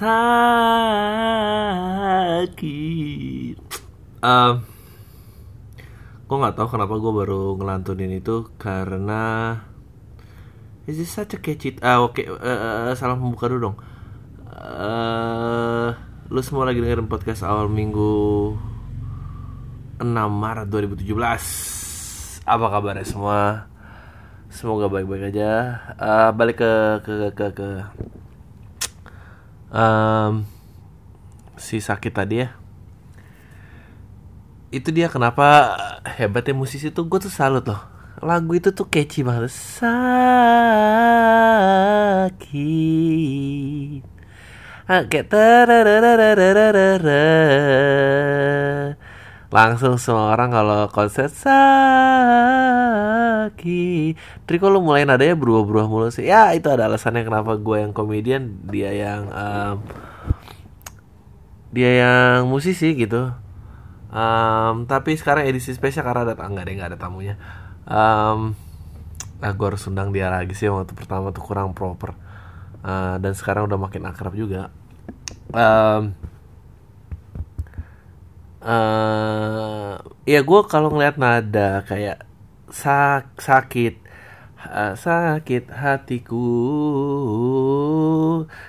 sakit. Gue gak tahu kenapa gue baru ngelantunin itu karena is this such a catchy. Oke, salam pembuka dulu dong. Lu semua lagi dengerin podcast awal minggu 6 Maret 2017. Apa kabarnya semua? Semoga baik-baik aja. Balik ke si sakit tadi ya. Itu dia kenapa hebatnya musisi tuh, gue tuh salut loh. Lagu itu tuh catchy banget. Sakit. Kayak langsung semua orang kalau konser sakit. Triko lu mulai nadanya berubah-ubah mulu sih. Ya itu ada alasannya kenapa gue yang komedian, dia yang musisi gitu. Tapi sekarang edisi spesial karena nggak ada tamunya. Gue harus undang dia lagi sih, waktu pertama tuh kurang proper. Dan sekarang udah makin akrab juga. Ya gue kalau ngeliat nada kayak sakit hatiku,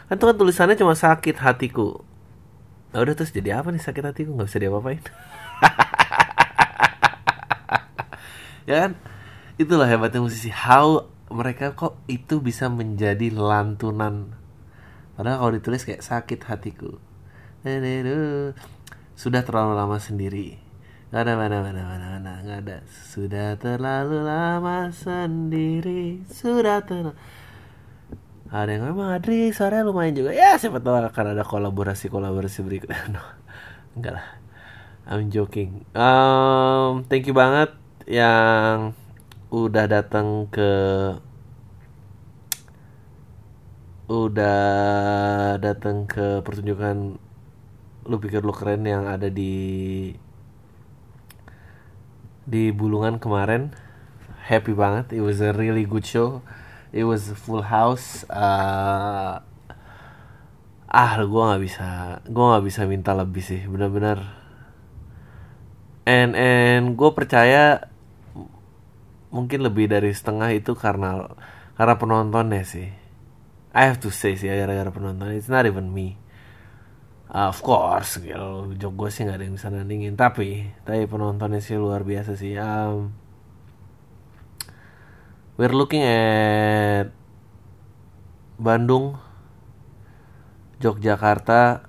kan tuh kan tulisannya cuma sakit hatiku. Nah udah, terus jadi apa nih sakit hatiku, nggak bisa diapa-apain. Ya kan, itulah hebatnya musisi, how mereka kok itu bisa menjadi lantunan. Padahal kalau ditulis kayak sakit hatiku, sudah terlalu lama sendiri. Gak ada. Sudah terlalu lama sendiri. Ada yang memang Adri suaranya lumayan juga. Ya siapa tahu akan ada kolaborasi berikutnya. No, enggak lah, I'm joking. Thank you banget yang udah datang ke pertunjukan Lu Pikir Lu Keren yang ada di Bulungan kemarin. Happy banget, it was a really good show, it was a full house. Gue nggak bisa minta lebih sih, benar-benar. And gue percaya mungkin lebih dari setengah itu karena penontonnya sih. I have to say sih, gara-gara penontonnya, it's not even me. Of course, gil, jok gue sih nggak ada yang bisa nandingin. Tapi penontonnya sih luar biasa sih. We're looking at Bandung, Yogyakarta,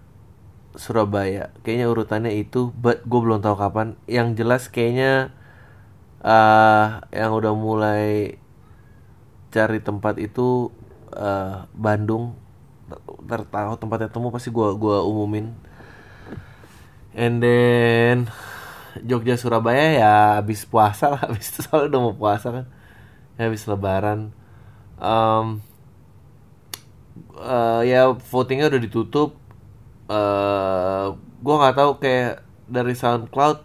Surabaya. Kayaknya urutannya itu, but gue belum tahu kapan. Yang jelas kayaknya yang udah mulai cari tempat itu Bandung. Tahu tempatnya temu pasti gue umumin. And then Jogja Surabaya ya habis puasa lah, habis itu soalnya udah mau puasa kan, ya habis Lebaran. Ya votingnya udah ditutup. Gue nggak tahu, kayak dari SoundCloud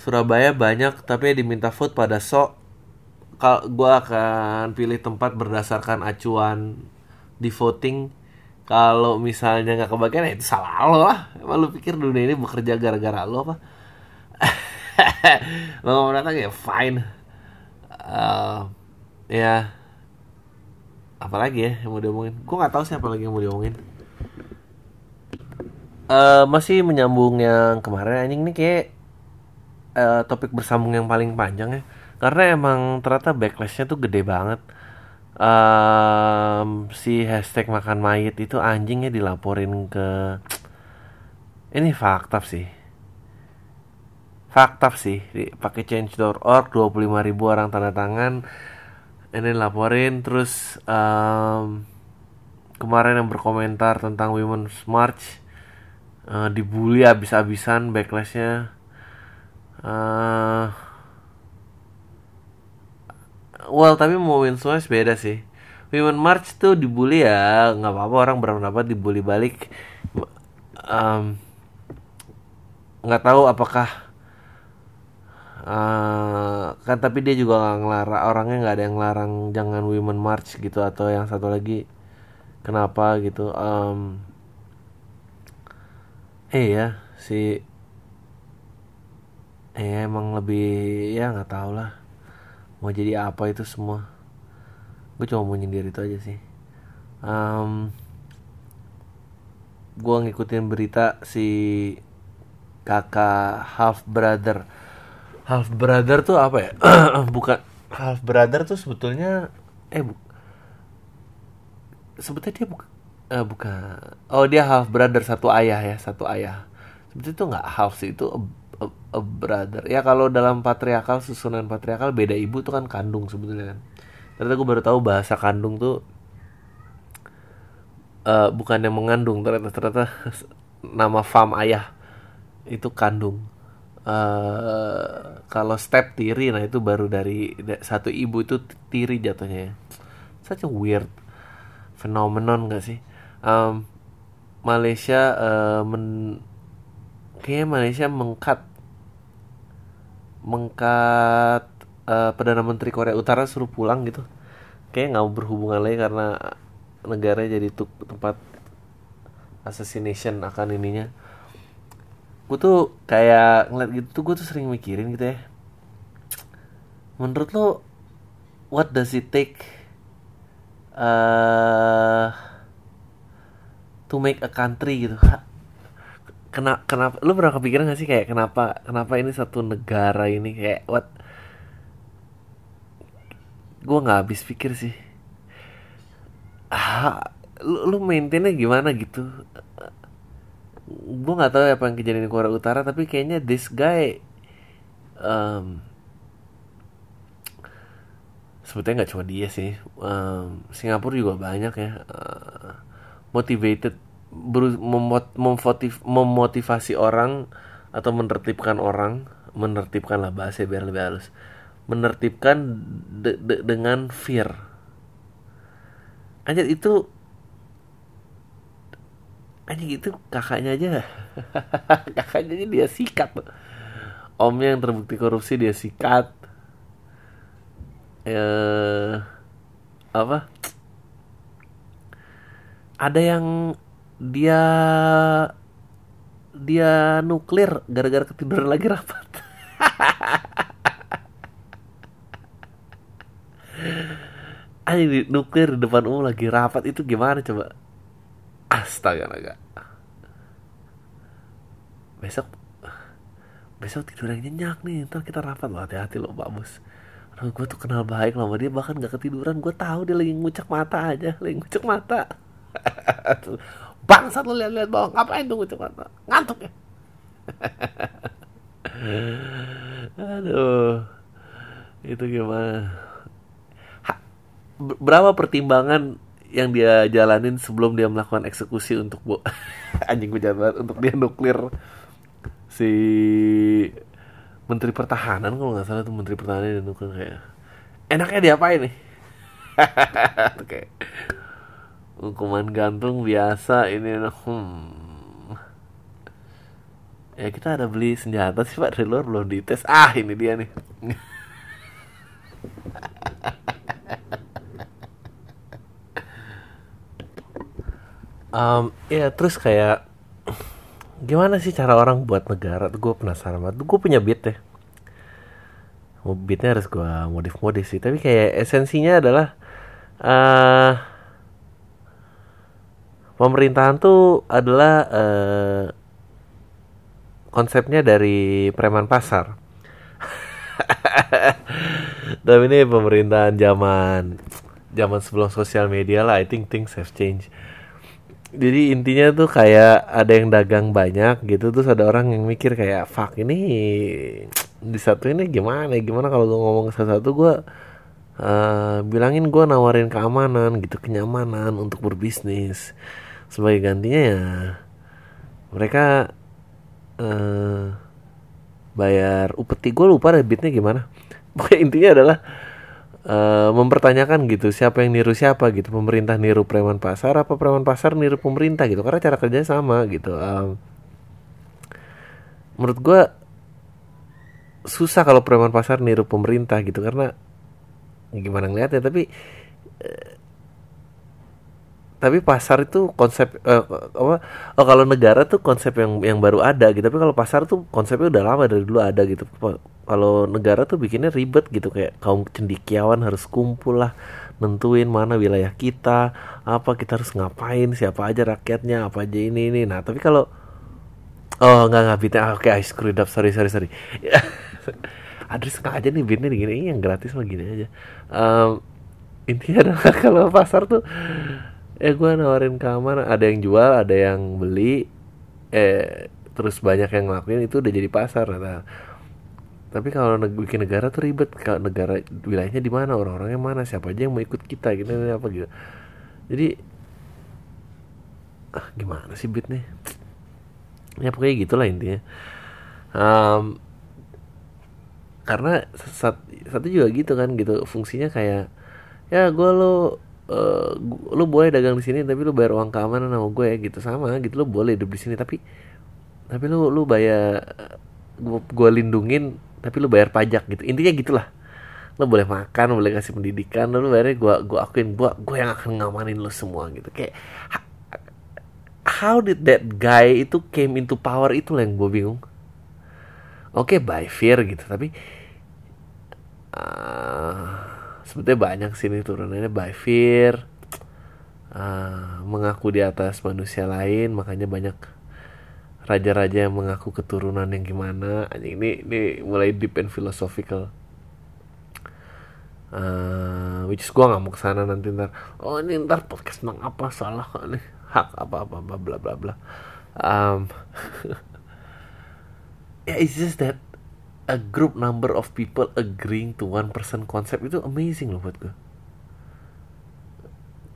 Surabaya banyak tapi diminta vote pada sok. Gue akan pilih tempat berdasarkan acuan di voting. Kalau misalnya nggak kebagian ya itu salah lo lah. Emang lo pikir dunia ini bekerja gara-gara lo apa? Lo nggak mau datang ya fine. Ya apalagi ya yang mau diomongin? Gue nggak tahu sih apa lagi yang mau diomongin. Masih menyambung yang kemarin, anjing nih kayak topik bersambung yang paling panjang ya. Karena emang ternyata backlashnya tuh gede banget. Si hashtag makan mayit itu anjingnya dilaporin ke, ini fakta sih, pakai change.org 25.000 orang tanda tangan, ini laporin. Terus kemarin yang berkomentar tentang Women's March dibully abis-abisan, backlashnya. Well, tapi mau Women's March beda sih. Women's March tuh dibully ya, gak apa-apa, orang berpendapat, dibully balik. Gak tahu apakah kan tapi dia juga gak ngelarang, orangnya gak ada yang ngelarang jangan Women's March gitu. Atau yang satu lagi kenapa gitu. Iya si emang lebih, ya nggak tahu lah mau jadi apa itu semua. Gue cuma mau nyindir itu aja sih. Gue ngikutin berita si kakak half brother tuh apa ya? Bukan, half brother tuh sebetulnya sebetulnya dia bukan. Oh, dia half brother, satu ayah. Sebetulnya itu nggak half sih, itu a brother. Ya kalau dalam patriarkal, susunan patriarkal, beda ibu tuh kan kandung sebetulnya kan. Ternyata gue baru tahu bahasa kandung tuh bukannya mengandung, ternyata nama fam ayah itu kandung. Kalau step tiri, nah itu baru dari satu ibu itu tiri jatuhnya ya. Such a weird phenomenon gak sih? Malaysia kayaknya Malaysia mengkat Perdana Menteri Korea Utara, suruh pulang gitu. Kayaknya gak berhubungan lagi karena negara jadi tempat assassination akan ininya. Gue tuh kayak ngeliat gitu tuh, gue tuh sering mikirin gitu ya, menurut lo what does it take to make a country gitu? Kenapa lo pernah kepikiran gak sih kayak kenapa ini satu negara ini kayak what? Gue nggak habis pikir sih. Lu maintainnya gimana gitu? Gue nggak tahu apa yang kejadian di Korea Utara, tapi kayaknya this guy sebetulnya nggak cuma dia sih, Singapura juga banyak ya motivated, memotivasi orang atau menertibkan orang, menertibkan lah bahasanya biar lebih halus, menertibkan dengan fear. Anjir itu kakaknya aja. Kakaknya aja dia sikat. Omnya yang terbukti korupsi dia sikat. Apa? Ada yang dia nuklir gara-gara ketiduran lagi rapat. Anjir, nuklir di depan umum lagi rapat itu gimana coba? Astaga naga. Besok tidur yang nyenyak nih, ntar kita rapat loh, hati-hati loh Pak Bos. Aduh, gue tuh kenal baik loh sama dia, bahkan gak ketiduran, gue tahu dia lagi ngucek mata. Bangsat lo, lihat-lihat bawah, ngapain tuh ngucek mata? Ngantuk ya. Aduh, itu gimana? Berapa pertimbangan yang dia jalanin sebelum dia melakukan eksekusi untuk anjing gue jabat, untuk dia nuklir si Menteri Pertahanan, kalau nggak salah tuh Menteri Pertahanan dia nuklir, kayak enaknya diapain nih? Kayak hukuman gantung biasa ini. Ya kita ada beli senjata sih Pak dari luar, belum dites. Ini dia nih. Ya terus kayak gimana sih cara orang buat negara tuh, gue penasaran banget. Gue punya beat ya, beatnya harus gue modif sih, tapi kayak esensinya adalah pemerintahan tuh adalah konsepnya dari preman pasar. Tapi ini pemerintahan zaman sebelum sosial media lah. I think things have changed. Jadi intinya tuh kayak ada yang dagang banyak gitu, terus ada orang yang mikir kayak fuck ini disatuinnya gimana kalau gue ngomong satu-satu, gue bilangin gue nawarin keamanan gitu, kenyamanan untuk berbisnis. Sebagai gantinya ya mereka bayar upeti. Gue lupa debitnya gimana. Pokoknya intinya adalah mempertanyakan gitu, siapa yang niru siapa gitu, pemerintah niru preman pasar apa preman pasar niru pemerintah gitu, karena cara kerjanya sama gitu. Menurut gue susah kalau preman pasar niru pemerintah gitu, karena gimana ngeliatnya, tapi Tapi pasar itu konsep kalau negara tuh konsep yang baru ada gitu, tapi kalau pasar tuh konsepnya udah lama dari dulu ada gitu. Kalau negara tuh bikinnya ribet gitu, kayak kaum cendekiawan harus kumpul lah, nentuin mana wilayah kita, apa kita harus ngapain, siapa aja rakyatnya, apa aja ini. Nah, tapi kalau enggak bitnya. Oke, I screwed up. Sorry. Adri sengaja nih bitnya gini, yang gratis mah gini aja. Intinya adalah kalau pasar tuh gue nawarin kamar, ada yang jual, ada yang beli, terus banyak yang ngelakuin, itu udah jadi pasar. Nah, tapi kalau bikin negara tuh ribet. Kalau negara wilayahnya di mana, orang-orangnya mana, siapa aja yang mau ikut kita, gini apa gitu. Jadi gimana sih bit nih? Ya pokoknya gitulah intinya. Karena satu juga gitu kan gitu, fungsinya kayak ya gue lo boleh dagang di sini tapi lo bayar uang keamanan sama gue ya gitu, sama gitu. Lo boleh hidup di sini tapi lo bayar, gue lindungin tapi lo bayar pajak gitu, intinya gitulah. Lo boleh makan, boleh kasih pendidikan, lo bayarnya gue akuin, gue yang akan ngamanin lo semua gitu. Kayak how did that guy itu came into power, itu yang gue bingung. Oke, by fear gitu, tapi sebetulnya banyak sini turunannya by fear, mengaku di atas manusia lain. Makanya banyak raja-raja yang mengaku keturunan yang gimana. Ini mulai deep and philosophical, which is gue gak mau kesana nanti ntar. Oh ini ntar podcast tentang apa, salah kok nih, hak apa-apa bla bla bla. Ya yeah, it's just that a group number of people agreeing to one person konsep itu amazing loh buat gue.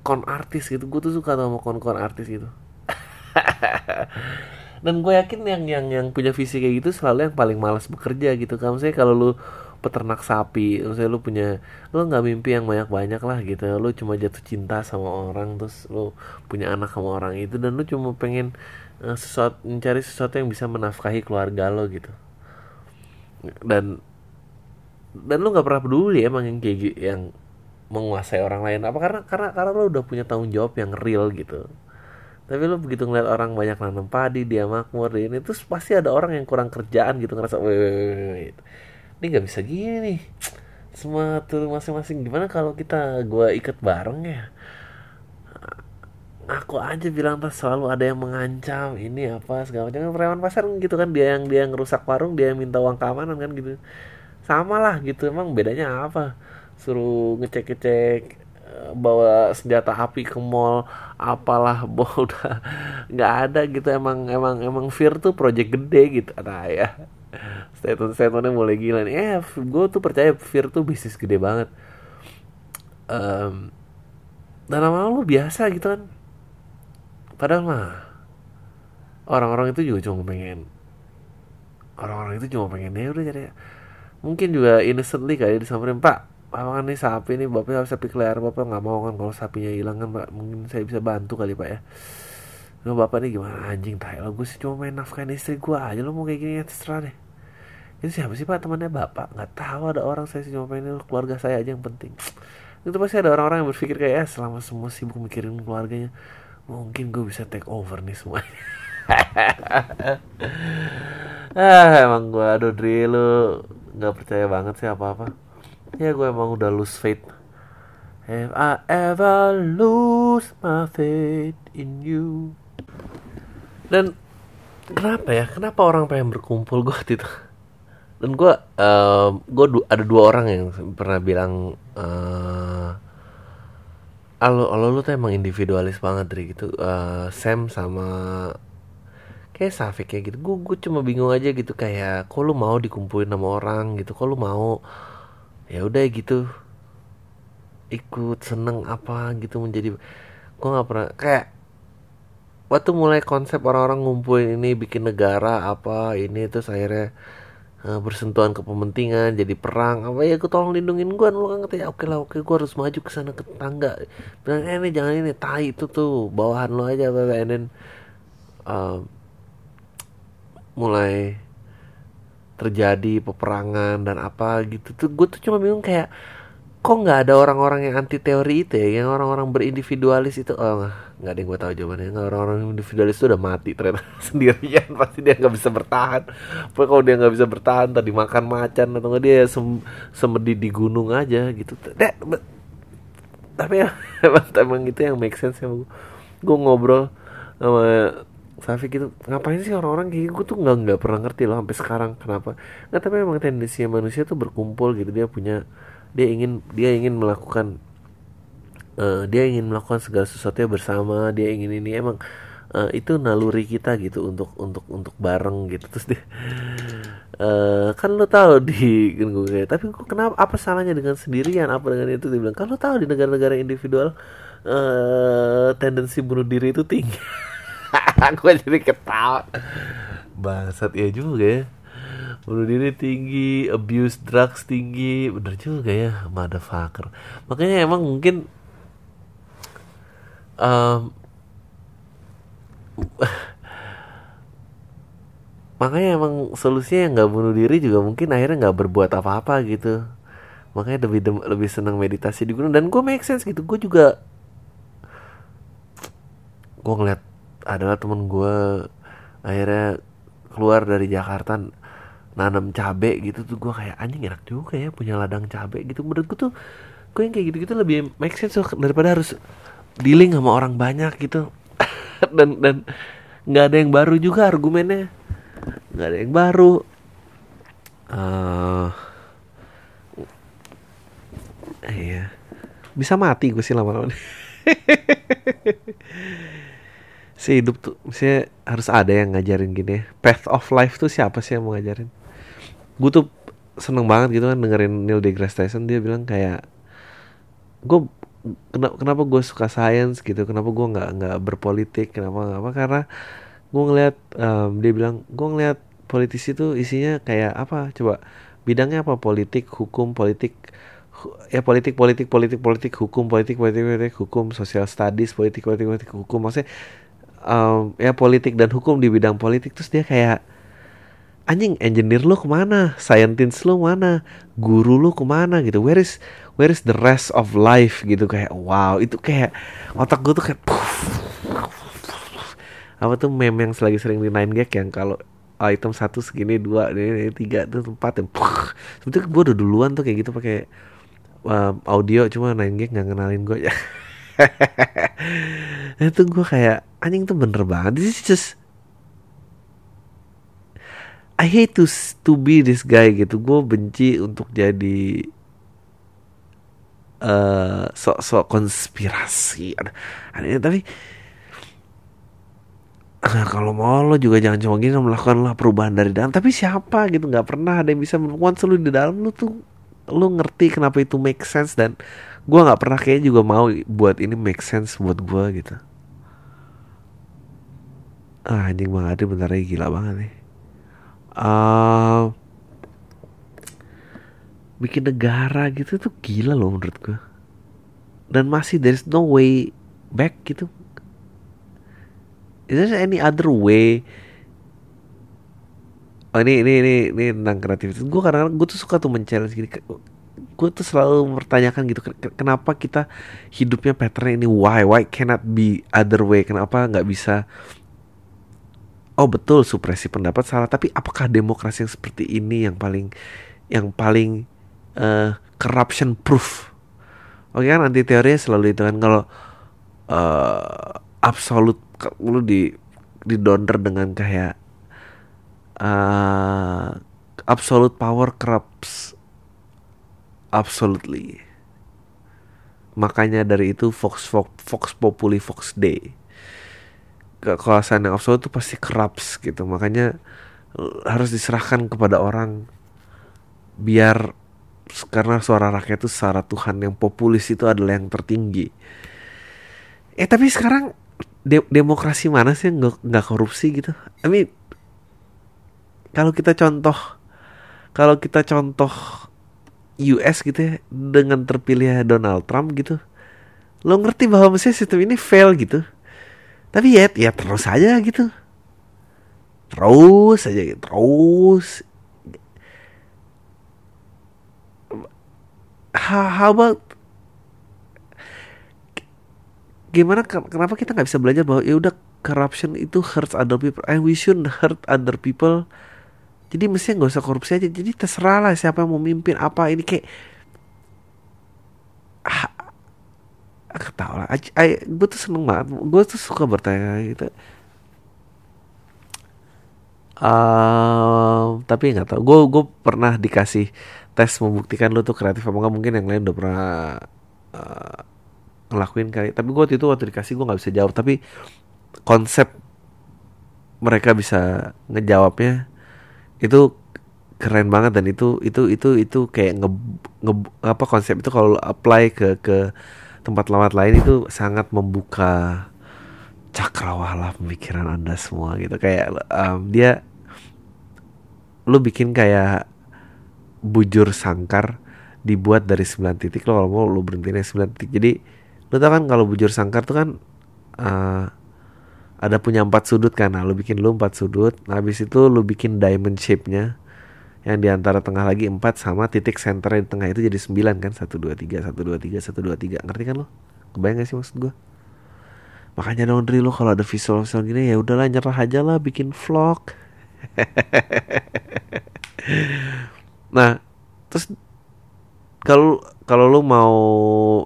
Kon artis gitu, gue tuh suka sama kon artis gitu. Dan gue yakin yang punya visi kayak gitu selalu yang paling malas bekerja gitu. Kamu sih kalau lu peternak sapi, misalnya lu nggak mimpi yang banyak lah gitu. Lu cuma jatuh cinta sama orang, terus lu punya anak sama orang itu, dan lu cuma pengen mencari sesuatu yang bisa menafkahi keluarga lo gitu. Dan lu nggak pernah peduli emang yang kayak yang menguasai orang lain apa, karena lu udah punya tanggung jawab yang real gitu. Tapi lu begitu ngeliat orang banyak nanam padi, dia makmur, dia ini, terus pasti ada orang yang kurang kerjaan gitu, ngerasa ini nggak bisa gini nih, semua tuh masing-masing. Gimana kalau gua ikat bareng ya? Aku aja bilang pas selalu ada yang mengancam ini apa segala macam. Preman pasar gitu kan, dia yang ngerusak warung, dia yang minta uang keamanan kan gitu. Sama lah gitu, emang bedanya apa? Suruh ngecek-ngecek, bawa senjata api ke mall, apalah, udah nggak ada gitu. Emang fear tuh project gede gitu. Nah ya, statement-statementnya mulai gila nih. Gue tuh percaya fear tuh bisnis gede banget. Dan lama-lama lu biasa gitu kan. Padahal mah orang-orang itu cuma pengen ya udah cari. Mungkin juga innocently kali disamperin, Pak, apa kan nih sapi nih, Bapak harus sapi pelihara, Bapak nggak mau kan kalau sapinya hilang kan, Pak, mungkin saya bisa bantu kali, Pak ya. Lo Bapak nih gimana, anjing tai lo, gue sih cuma main nafkahin istri gue aja, lo mau kayak gini ya terserah deh. Itu siapa sih, Pak, temannya Bapak? Nggak tahu ada orang, saya sih cuma pengen keluarga saya aja yang penting. Itu pasti ada orang-orang yang berpikir kayak selama semua sibuk mikirin keluarganya, mungkin gue bisa take over nih semuanya. Emang gue, aduh Dri, lu gak percaya banget sih apa-apa. Ya gue emang udah lose faith. Have I ever lose my faith in you? Dan kenapa orang pengen berkumpul gue gitu? Dan gue ada dua orang yang pernah bilang, Alo lu tuh emang individualis banget dari gitu. Sam sama kayak Safik ya gitu. Gue cuma bingung aja gitu, kayak kok lu mau dikumpulin sama orang gitu, kok lu mau ya udah gitu ikut seneng apa gitu menjadi. Gue nggak pernah kayak waktu mulai konsep orang-orang ngumpulin ini bikin negara apa ini, terus akhirnya bersentuhan kepentingan, jadi perang apa ya, gue tolong lindungin gue, lu kan ngerti ya, oke lah, gue harus maju ke sana ke tangga, bilang ini jangan ini tai itu tuh bawahan lo aja, and then mulai terjadi peperangan dan apa gitu. Tuh gue tuh cuma bingung kayak kok nggak ada orang-orang yang anti teori itu ya, yang orang-orang berindividualis itu? Oh, nggak ada yang gue tahu jawabannya. Orang-orang individualis itu udah mati ternyata sendirian, pasti dia nggak bisa bertahan. Pokoknya kalau dia nggak bisa bertahan, tadi makan macan atau nggak dia semedi di gunung aja gitu. Tapi ya emang itu yang make sense ya. Gue ngobrol sama Safi gitu, ngapain sih orang-orang kayak gitu? Gue tuh nggak pernah ngerti loh sampai sekarang kenapa. Nggak, tapi emang tendensi manusia tuh berkumpul gitu, dia ingin melakukan segala sesuatu bersama, dia ingin ini emang itu naluri kita gitu untuk bareng gitu. Terus dia kan lo tahu di gue, tapi gue kenapa, apa salahnya dengan sendirian, apa dengan itu? Dia bilang, kan lo tahu di negara-negara individual tendensi bunuh diri itu tinggi. Gue jadi ketawa, bangsat ya juga ya. Bunuh diri tinggi, abuse drugs tinggi, bener juga ya, motherfucker. Makanya emang mungkin makanya emang solusinya yang nggak bunuh diri juga mungkin akhirnya nggak berbuat apa-apa gitu. Makanya lebih senang meditasi di gunung. Dan gue make sense gitu. Gue juga, gue ngeliat adalah temen gue akhirnya keluar dari Jakarta nanam cabe gitu tuh, gue kayak anjing enak juga ya punya ladang cabe gitu. Menurut gue tuh, gue yang kayak gitu-gitu lebih make sense loh, daripada harus dealing sama orang banyak gitu. dan nggak ada yang baru juga argumennya, nggak ada yang baru. Iya, bisa mati gue sih lama-lama. Si hidup tuh mestinya harus ada yang ngajarin gini ya. Path of life tuh siapa sih yang mau ngajarin? Gue tuh seneng banget gitu kan dengerin Neil deGrasse Tyson. Dia bilang kayak, gue kenapa gue suka science gitu, kenapa gue nggak berpolitik, kenapa karena gue ngeliat dia bilang, gue ngeliat politisi tuh isinya kayak apa coba, bidangnya apa? Politik, hukum, politik ya, politik, hukum, politik, hukum, social studies, politik, hukum. Maksudnya ya politik dan hukum di bidang politik. Terus dia kayak, anjing, engineer lu kemana? Scientist lu mana? Guru lu kemana gitu? Where is the rest of life gitu. Kayak wow, itu kayak otak gue tuh kayak apa tuh meme yang lagi sering di 9gag yang kalau item 1 segini, 2 ini 3 tuh 4 ya. Sebetulnya gue udah duluan tuh kayak gitu pakai audio, cuma 9gag nggak kenalin gue ya. Itu gue kayak anjing tuh bener banget. This is just, I hate to be this guy gitu. Gue benci untuk jadi sok-sok konspirasi. Tapi kalau mau lo juga jangan cuma gini, melakukanlah perubahan dari dalam. Tapi siapa gitu, nggak pernah ada yang bisa. Once lo di dalam, lo tuh lo ngerti kenapa itu make sense. Dan gue nggak pernah kayaknya juga mau buat ini make sense buat gue gitu. Anjing banget deh, bentar lagi gila banget nih. Bikin negara gitu tuh gila loh menurut gue. Dan masih there's no way back gitu. Is there any other way? Oh, ini tentang kreativitas. Gue kadang-kadang gue tuh suka tuh men-challenge gini. Gue tuh selalu mempertanyakan gitu, kenapa kita hidupnya patternnya ini? Why cannot be other way? Kenapa nggak bisa? Oh betul, supresi pendapat salah, tapi apakah demokrasi yang seperti ini yang paling corruption proof? Oke kan anti teorinya selalu itu kan, kalau absolut lu di donder dengan kayak absolute power corrupts absolutely. Makanya dari itu Vox Populi Vox Dei. Kekuasaan yang absolut itu pasti corrupts gitu. Makanya harus diserahkan kepada orang, biar, karena suara rakyat itu suara Tuhan. Yang populis itu adalah yang tertinggi. Tapi sekarang demokrasi mana sih yang gak korupsi gitu? I mean, Kalau kita contoh US gitu ya, dengan terpilih Donald Trump gitu, lo ngerti bahwa mestinya sistem ini fail gitu. Tapi ya terus aja gitu. Terus how about kenapa kita nggak bisa belajar bahwa ya udah corruption itu hurts other people and we shouldn't hurt other people. Jadi mestinya nggak usah korupsi aja. Jadi terserah lah siapa yang mau mimpin apa ini kayak aku tahu lah. Gue tuh seneng banget. Gue tuh suka bertanya gitu. Tapi nggak tahu. Gue pernah dikasih tes membuktikan lo tuh kreatif apa nggak. Mungkin yang lain udah pernah ngelakuin kali, tapi gue waktu dikasih gue nggak bisa jawab, tapi konsep mereka bisa ngejawabnya itu keren banget, dan itu kayak apa konsep itu kalau apply ke tempat-tempat lain itu sangat membuka cakrawala pemikiran Anda semua gitu, kayak dia lu bikin kayak bujur sangkar dibuat dari 9 titik, lo kalau mau lu berhentiin 9 titik, jadi lu tau kan kalau bujur sangkar tuh kan ada punya 4 sudut kan. Nah lu bikin 4 sudut. Nah habis itu lu bikin diamond shape-nya yang diantara tengah lagi 4 sama titik senternya di tengah itu jadi 9 kan. 1, 2, 3 ngerti kan lu? Kebayang gak sih maksud gue? Makanya dong Dri, lu kalau ada visual gini ya udahlah nyerah aja lah bikin vlog. Nah terus kalau lu mau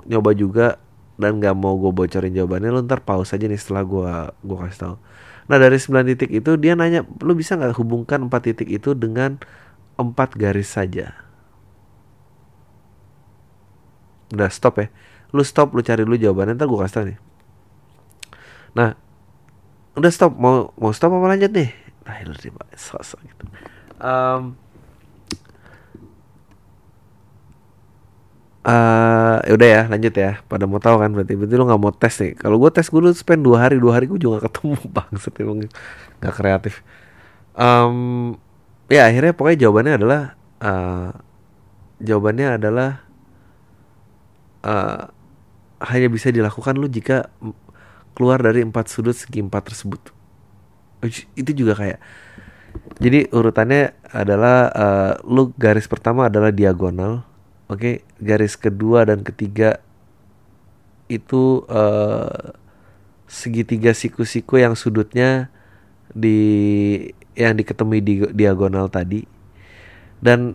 nyoba juga dan gak mau gue bocorin jawabannya, lo ntar pause aja nih setelah gue kasih tahu. Nah dari 9 titik itu dia nanya, lo bisa gak hubungkan 4 titik itu dengan 4 garis saja? Udah stop ya. Lo stop, lo cari dulu jawabannya, ntar gue kasih tahu nih. Nah udah stop, mau stop apa lanjut nih? Nah lo terima sosok gitu. Ya udah ya lanjut ya. Pada mau tahu kan berarti lo nggak mau tes nih. Kalau gue tes gue spend 2 hari gue juga gak ketemu bangset, emang nggak kreatif. Ya akhirnya pokoknya jawabannya adalah hanya bisa dilakukan lo jika keluar dari 4 sudut segi 4 tersebut. Itu juga kayak. Jadi urutannya adalah lo garis pertama adalah diagonal. Oke, garis kedua dan ketiga itu segitiga siku-siku yang sudutnya yang diketemui di diagonal tadi. Dan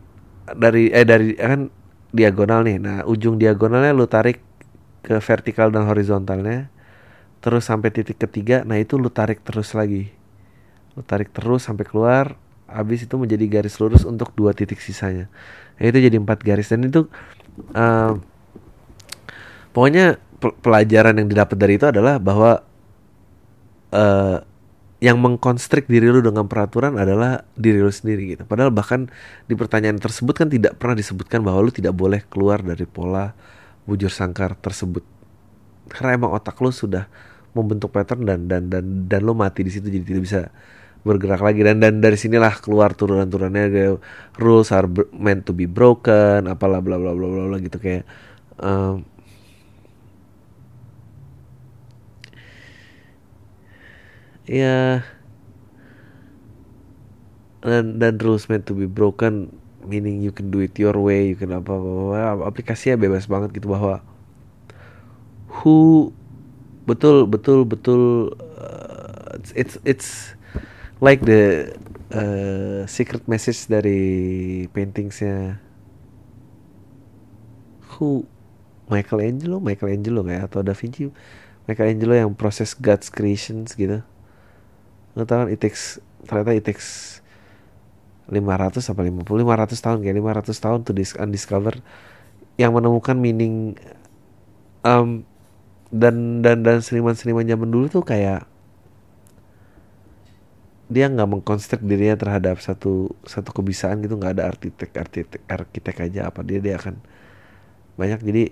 dari kan diagonal nih. Nah, ujung diagonalnya lu tarik ke vertikal dan horizontalnya. Terus sampai titik ketiga. Nah, itu lu tarik terus lagi. Lu tarik terus sampai keluar. Habis itu menjadi garis lurus untuk 2 titik sisanya. Nah, itu jadi 4 garis. Dan itu pokoknya pelajaran yang didapat dari itu adalah bahwa yang mengkonstrik diri lu dengan peraturan adalah diri lu sendiri gitu. Padahal bahkan di pertanyaan tersebut kan tidak pernah disebutkan bahwa lu tidak boleh keluar dari pola bujur sangkar tersebut. Karena emang otak lu sudah membentuk pattern dan lu mati di situ, jadi tidak bisa bergerak lagi, dan dari sinilah keluar turunannya rules are meant to be broken apalah bla bla bla bla gitu kayak ya dan rules meant to be broken meaning you can do it your way, you can apa aplikasinya bebas banget gitu, bahwa who betul it's like the secret message dari paintingsnya who Michelangelo kayak atau Da Vinci. Michelangelo yang proses God's creations gitu. Lo tau kan ternyata it takes 500 tahun to undiscover yang menemukan meaning dan seniman-seniman zaman dulu tuh kayak dia nggak mengkonstrik dirinya terhadap satu kebisaan gitu, nggak ada arsitek aja apa dia akan banyak, jadi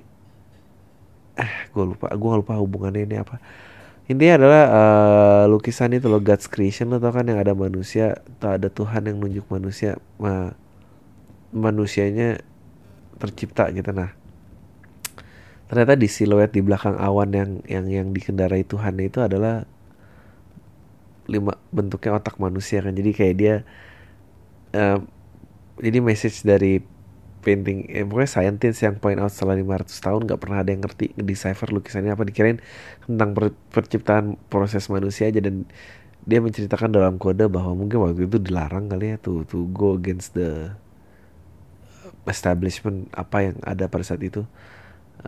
gue lupa hubungannya ini apa. Intinya adalah lukisan itu lo God's creation, lo tau kan yang ada manusia atau ada Tuhan yang nunjuk manusia, manusianya tercipta gitu. Nah ternyata di siluet di belakang awan yang dikendarai Tuhan itu adalah 5 bentuknya otak manusia kan, jadi kayak dia jadi message dari painting, pokoknya scientist yang point out selama 500 tahun nggak pernah ada yang ngerti decipher lukisannya apa, dikirain tentang perciptaan proses manusia aja. Dan dia menceritakan dalam kode bahwa mungkin waktu itu dilarang kali ya to go against the establishment apa yang ada pada saat itu.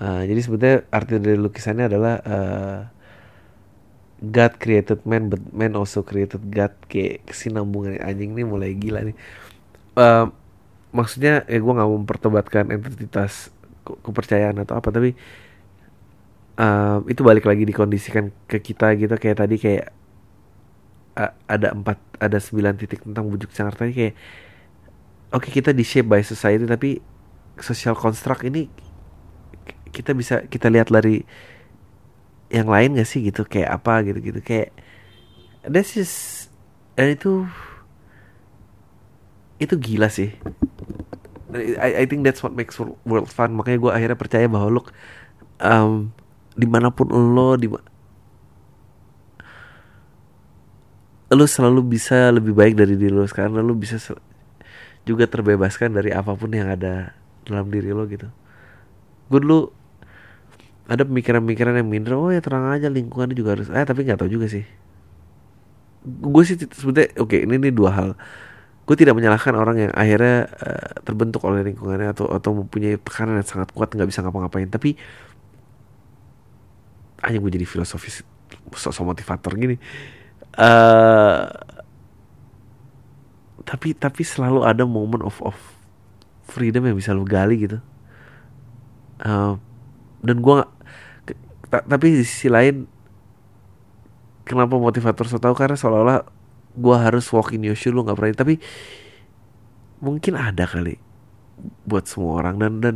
Jadi sebetulnya arti dari lukisannya adalah God created man but man also created God. Kayak kesinambungan anjing nih mulai gila nih. Maksudnya gue gak mau mempertobatkan entitas kepercayaan atau apa, tapi itu balik lagi dikondisikan ke kita gitu. Kayak tadi kayak ada 9 titik tentang bujuk sangar tadi, kayak oke, kita di shape by society, tapi social construct ini kita bisa kita lihat dari yang lain gak sih gitu, kayak apa gitu-gitu, kayak this is, itu gila sih. I think that's what makes world fun. Makanya gue akhirnya percaya bahwa look, dimanapun lo selalu bisa lebih baik dari diri lo sekarang. Lo bisa juga terbebaskan dari apapun yang ada dalam diri lo gitu. Gue dulu ada pemikiran-pemikiran yang minder, oh ya terang aja lingkungannya juga harus, tapi nggak tahu juga sih. Gue sih sebetulnya oke, ini dua hal. Gue tidak menyalahkan orang yang akhirnya terbentuk oleh lingkungannya atau mempunyai tekanan yang sangat kuat nggak bisa ngapa-ngapain. Tapi hanya gue jadi filosofis, sosok motivator gini. Tapi selalu ada moment of freedom yang bisa lo gali gitu. Dan gue tapi di sisi lain, kenapa motivator so tau, karena seolah-olah gue harus walk in your shoe, lo nggak berani. Tapi mungkin ada kali buat semua orang. Dan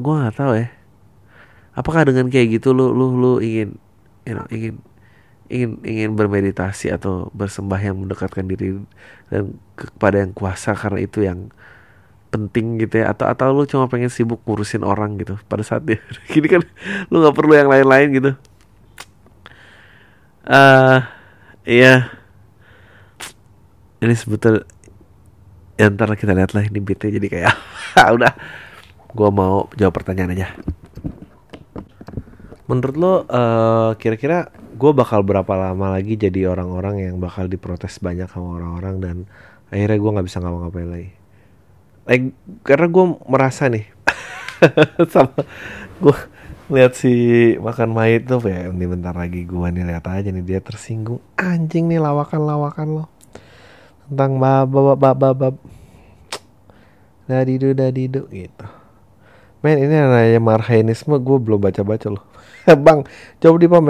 gue nggak tahu ya, apakah dengan kayak gitu lo ingin ingin bermeditasi atau bersembahyang, mendekatkan diri dan kepada yang kuasa karena itu yang penting gitu ya, atau lo cuma pengen sibuk ngurusin orang gitu pada saat dia gini kan lo nggak perlu yang lain-lain gitu. Iya, ini sebetulnya ya, ntar kita lihat lah ini beatnya jadi kayak udah, gue mau jawab pertanyaan aja. Menurut lo kira-kira gue bakal berapa lama lagi jadi orang-orang yang bakal diprotes banyak sama orang-orang dan akhirnya gue nggak bisa ngapa-ngapain lagi? Karena gue merasa nih sama gue lihat si makan mayit tuh ya, ini bentar lagi gua nih lihat aja nih dia tersinggung anjing nih lawakan lo tentang bab dadidu gitu. Men, ini namanya marhainisme, gua belum baca loh. Bang, coba di pam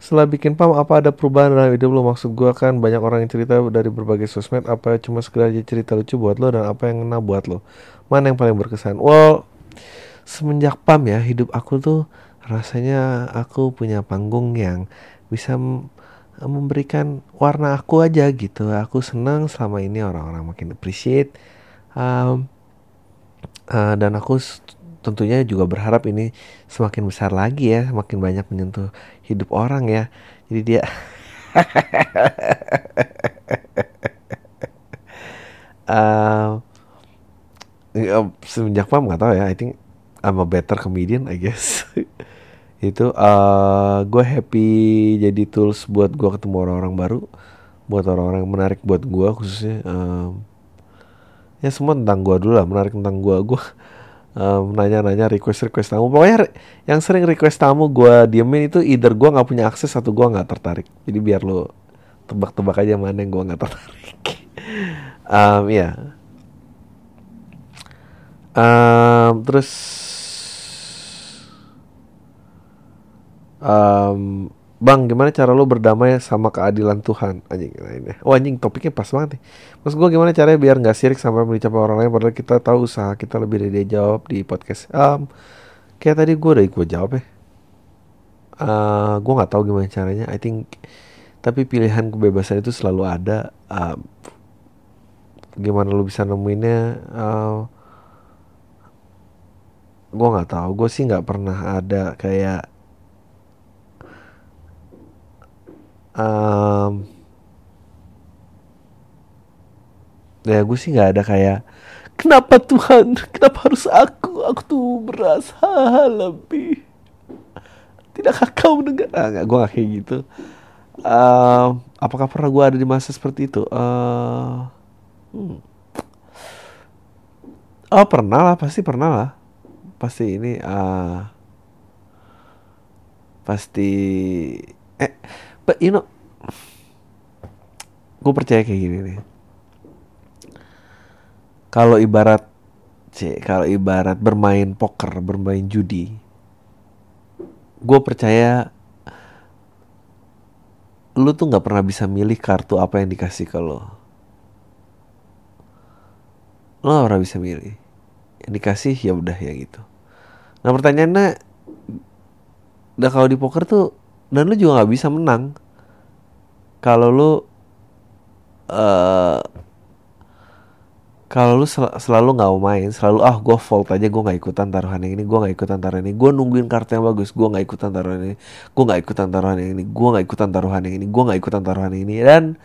setelah bikin pam apa ada perubahan dalam hidup lo? Maksud gua kan banyak orang yang cerita dari berbagai sosmed, apa cuma sekedar cerita lucu buat lo dan apa yang ngena buat lo? Mana yang paling berkesan? Well, semenjak PAM ya, hidup aku tuh rasanya aku punya panggung yang bisa memberikan warna aku aja gitu. Aku senang selama ini orang-orang makin appreciate, dan aku tentunya juga berharap ini semakin besar lagi ya, makin banyak menyentuh hidup orang ya. Jadi dia semenjak PAM gak tahu ya, I think I'm a better comedian I guess. Itu gue happy jadi tools buat gue ketemu orang-orang baru, buat orang-orang menarik buat gue khususnya. Ya semua tentang gue dulu lah, menarik tentang gue nanya-nanya, request tamu. Pokoknya yang sering request tamu gue diemin itu either gue nggak punya akses atau gue nggak tertarik. Jadi biar lo tebak-tebak aja mana yang gue nggak tertarik. Ya. Terus Bang, gimana cara lo berdamai sama keadilan Tuhan? Anjing ini. Oh anjing, topiknya pas banget nih. Maksud gue gimana caranya biar gak sirik sampai mencapai orang lain, padahal kita tahu usaha kita lebih dari dia jawab di podcast. Kayak tadi gue jawab ya. Gue gak tahu gimana caranya, I think. Tapi pilihan kebebasan itu selalu ada. Gimana lo bisa nemuinnya? Gue nggak tahu, gue sih nggak pernah ada kayak ya gue sih nggak ada kayak kenapa Tuhan, kenapa harus aku tuh merasa lebih, tidakkah kau mendengar? Nggak, gue nggak kayak gitu. Apakah pernah gue ada di masa seperti itu? Oh pernah lah, pasti pernah lah, pasti ini pasti but you know, gue percaya kayak gini nih. Kalau ibarat bermain poker, bermain judi, gue percaya lu tuh nggak pernah bisa milih kartu apa yang dikasih ke lo. Lu nggak pernah bisa milih. Yang dikasih ya udah ya gitu. Nah pertanyaannya, udah kalau di poker tuh, dan lu juga nggak bisa menang kalau lu selalu nggak mau main, selalu gue fold aja, gue nggak ikutan taruhan yang ini, gue nggak ikutan taruhan ini, gue nungguin kartu yang bagus, gue nggak ikutan taruhan ini, gue nggak ikutan taruhan yang ini, gue nggak ikutan taruhan yang ini, gue nggak ikutan taruhan yang ini,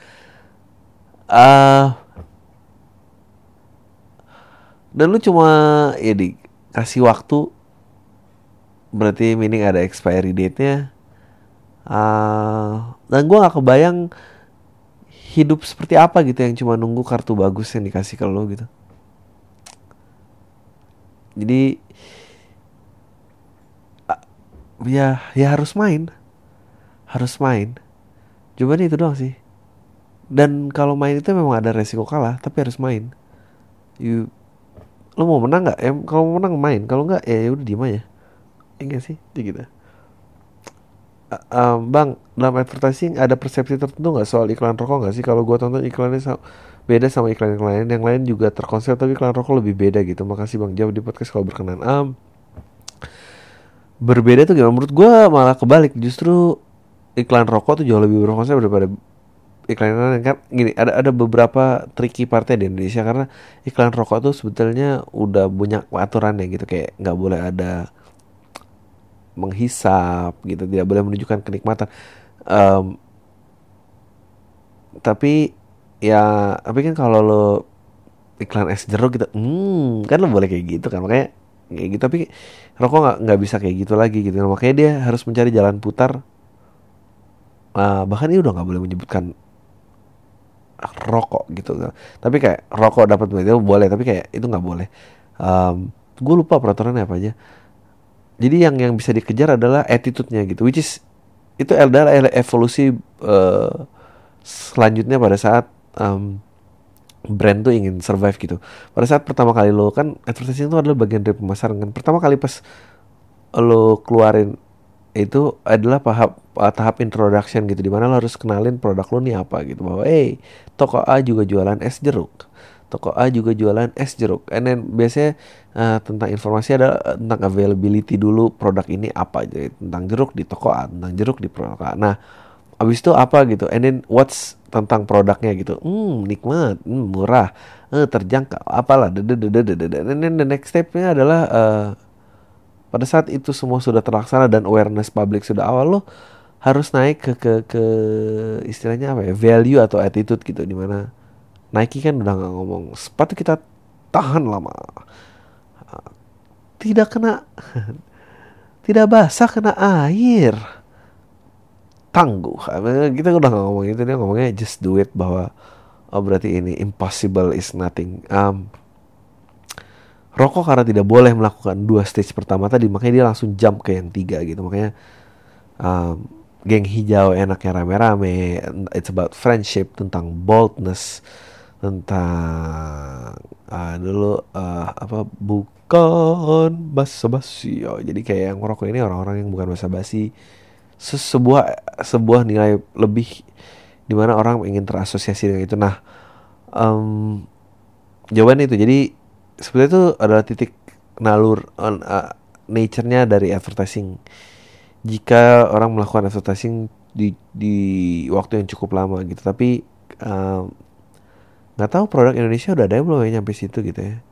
dan lu cuma ya dikasih waktu, berarti meaning ada expiry date-nya, dan gue nggak kebayang hidup seperti apa gitu yang cuma nunggu kartu bagus yang dikasih ke lo gitu. Jadi ya harus main. Cuma itu doang sih. Dan kalau main itu memang ada resiko kalah, tapi harus main. Lo mau menang nggak? Kalau mau menang main, kalau nggak ya udah diem aja. Enggak sih, gitu. Bang, dalam advertising ada persepsi tertentu nggak soal iklan rokok nggak sih? Kalau gue tonton iklannya beda sama iklan yang lain juga terkonsep tapi iklan rokok lebih beda gitu. Makasih bang, jawab di podcast kalau berkenan. Berbeda tuh gimana? Menurut gue malah kebalik, justru iklan rokok tuh jauh lebih berkonsep daripada iklan lain. Kan gini, ada beberapa tricky partnya di Indonesia karena iklan rokok tuh sebetulnya udah banyak aturannya gitu, kayak nggak boleh ada menghisap gitu, tidak boleh menunjukkan kenikmatan. Tapi kan kalau lo iklan es jeruk gitu, kan lo boleh kayak gitu kan, makanya kayak gitu. Tapi rokok nggak bisa kayak gitu lagi gitu, makanya dia harus mencari jalan putar. Bahkan ini udah nggak boleh menyebutkan rokok gitu, tapi kayak rokok dapat boleh, tapi kayak itu nggak boleh. Gue lupa peraturannya apa aja. Jadi yang bisa dikejar adalah attitude-nya gitu, which is itu adalah evolusi selanjutnya pada saat brand tuh ingin survive gitu. Pada saat pertama kali lo kan advertising itu adalah bagian dari pemasaran kan. Pertama kali pas lo keluarin itu adalah tahap introduction gitu, di mana lo harus kenalin produk lo nih apa gitu, bahwa toko A juga jualan es jeruk. Toko A juga jualan es jeruk. And then biasanya tentang informasi ada tentang availability dulu, produk ini apa, jadi tentang jeruk di toko A, tentang jeruk di produk A. Nah, abis itu apa gitu. And then what's tentang produknya gitu. Nikmat, murah, terjangkau, apalah. And then the next stepnya adalah pada saat itu semua sudah terlaksana dan awareness public sudah awal, lo harus naik ke istilahnya apa ya, value atau attitude gitu, di mana Nike kan udah gak ngomong sepatu kita tahan lama, tidak basah kena air, tangguh. Kita udah gak ngomong itu, dia ngomongnya just do it, bahwa berarti ini impossible is nothing. Rokok karena tidak boleh melakukan dua stage pertama tadi, makanya dia langsung jump ke yang tiga gitu. Makanya geng hijau enaknya rame-rame, it's about friendship, tentang boldness, tentang bukan basa-basi. Jadi kayak yang ngerokok ini orang-orang yang bukan basa-basi, sebuah nilai lebih di mana orang ingin terasosiasi dengan itu. Nah, jawaban itu. Jadi sebenarnya itu adalah titik nalur nature-nya dari advertising. Jika orang melakukan advertising di waktu yang cukup lama gitu, tapi nggak tahu produk Indonesia udah ada yang belum nyampe situ gitu ya,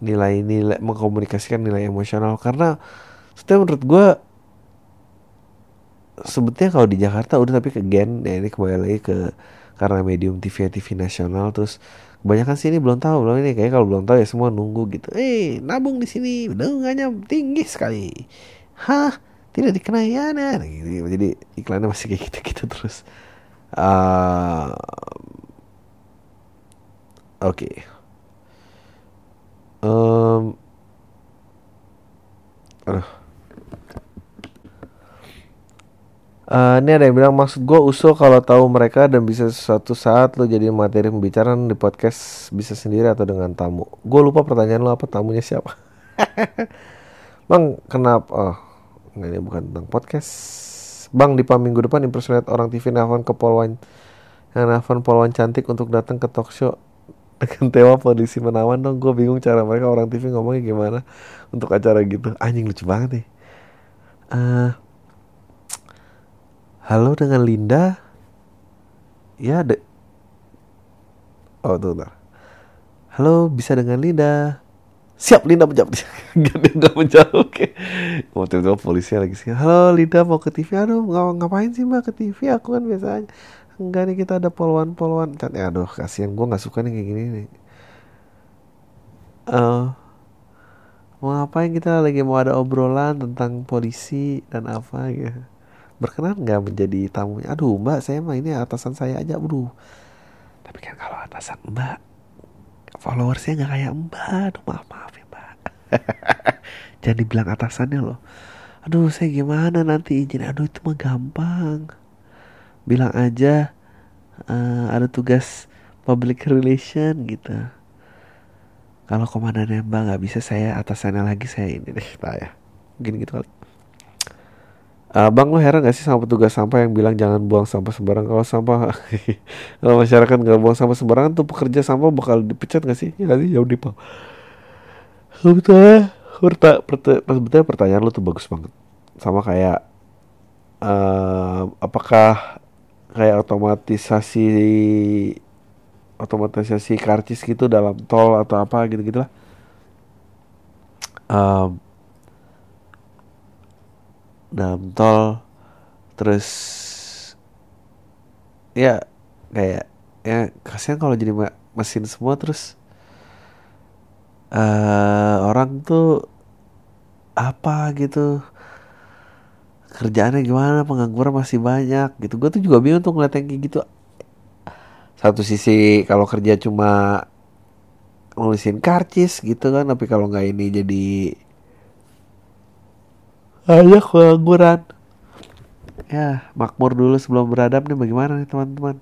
nilai mengkomunikasikan nilai emosional. Karena setelah menurut gue sebetulnya kalau di Jakarta udah, tapi again ya ini kembali lagi ke karena medium TV nasional. Terus kebanyakan sini belum tahu ini, kayak kalau belum tahu ya semua nunggu gitu. Nabung di sini bunganya tinggi sekali. Hah, tidak dikenai ya, nah. Gitu. Jadi iklannya masih kayak gitu-gitu terus. Oke. Ini ada yang bilang, maksud gue usul kalau tahu mereka dan bisa suatu saat lo jadi materi pembicaraan di podcast bisa sendiri atau dengan tamu. Gue lupa pertanyaan lo apa, tamunya siapa. Bang, kenapa? Oh, ini bukan tentang podcast. Bang, di pam minggu depan impersonate orang TV nelfon Polwan cantik untuk datang ke talk show dengan tema polisi menawan dong. Gue bingung cara mereka orang TV ngomongnya gimana untuk acara gitu. Anjing, lucu banget nih. Halo dengan Linda. Ya, halo, bisa dengan Linda. Siap, Linda menjawab. Linda menjawab. Oke. Mau tiba-tiba polisi lagi sih. Halo, Linda mau ke TV. Aduh, ngapain sih Mbak ke TV? Aku kan biasanya. Enggak nih, kita ada polwan. Aduh, kasihan, gue nggak suka nih kayak gini nih. Mau ngapain, kita lagi mau ada obrolan tentang polisi dan apa gitu. Berkenan nggak menjadi tamunya? Aduh Mbak, saya mah ini atasan saya aja, bro. Tapi kan kalau atasan Mbak, followersnya nggak kayak Mbak. Aduh, maaf ya Mbak. Jangan dibilang atasannya loh. Aduh, saya gimana nanti izin? Aduh, itu mah gampang. Bilang aja ada tugas public relation gitu. Kalau komandannya Mbak nggak bisa, saya atasannya lagi, saya ini deh, ya. Mungkin gitu kali. Bang, lo heran gak sih sama petugas sampah yang bilang jangan buang sampah sembarangan? Kalau masyarakat gak buang sampah sembarangan, tuh pekerja sampah bakal dipecat gak sih? Ya gak sih? Jauh dipal. Sebetulnya pertanyaan lo tuh bagus banget. Sama kayak apakah kayak otomatisasi karcis gitu dalam tol atau apa gitu-gitulah. Dalam tol, terus ya kayak ya kasihan kalau jadi mesin semua. Terus orang tuh apa gitu, kerjaannya gimana, pengangguran masih banyak gitu. Gue tuh juga bingung tuh ngeliat yang kayak gitu. Satu sisi kalau kerja cuma nulisin karcis gitu kan, tapi kalau nggak ini jadi ayo pengangguran. Ya, makmur dulu sebelum beradab nih, bagaimana nih teman-teman.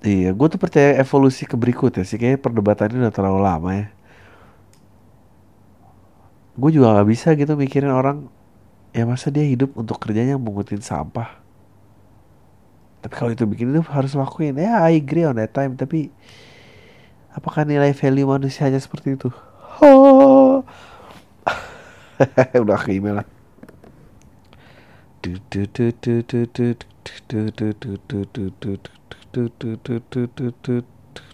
Iya, gue tuh percaya evolusi ke berikutnya sih. Kayaknya perdebatannya udah terlalu lama ya. Gue juga gak bisa gitu mikirin orang. Ya masa dia hidup untuk kerjanya mengutin sampah. Tapi kalau itu bikin hidup harus lakuin. Ya, I agree on that time. Tapi apakah nilai value manusianya seperti itu? Udah ke email lah. Banyak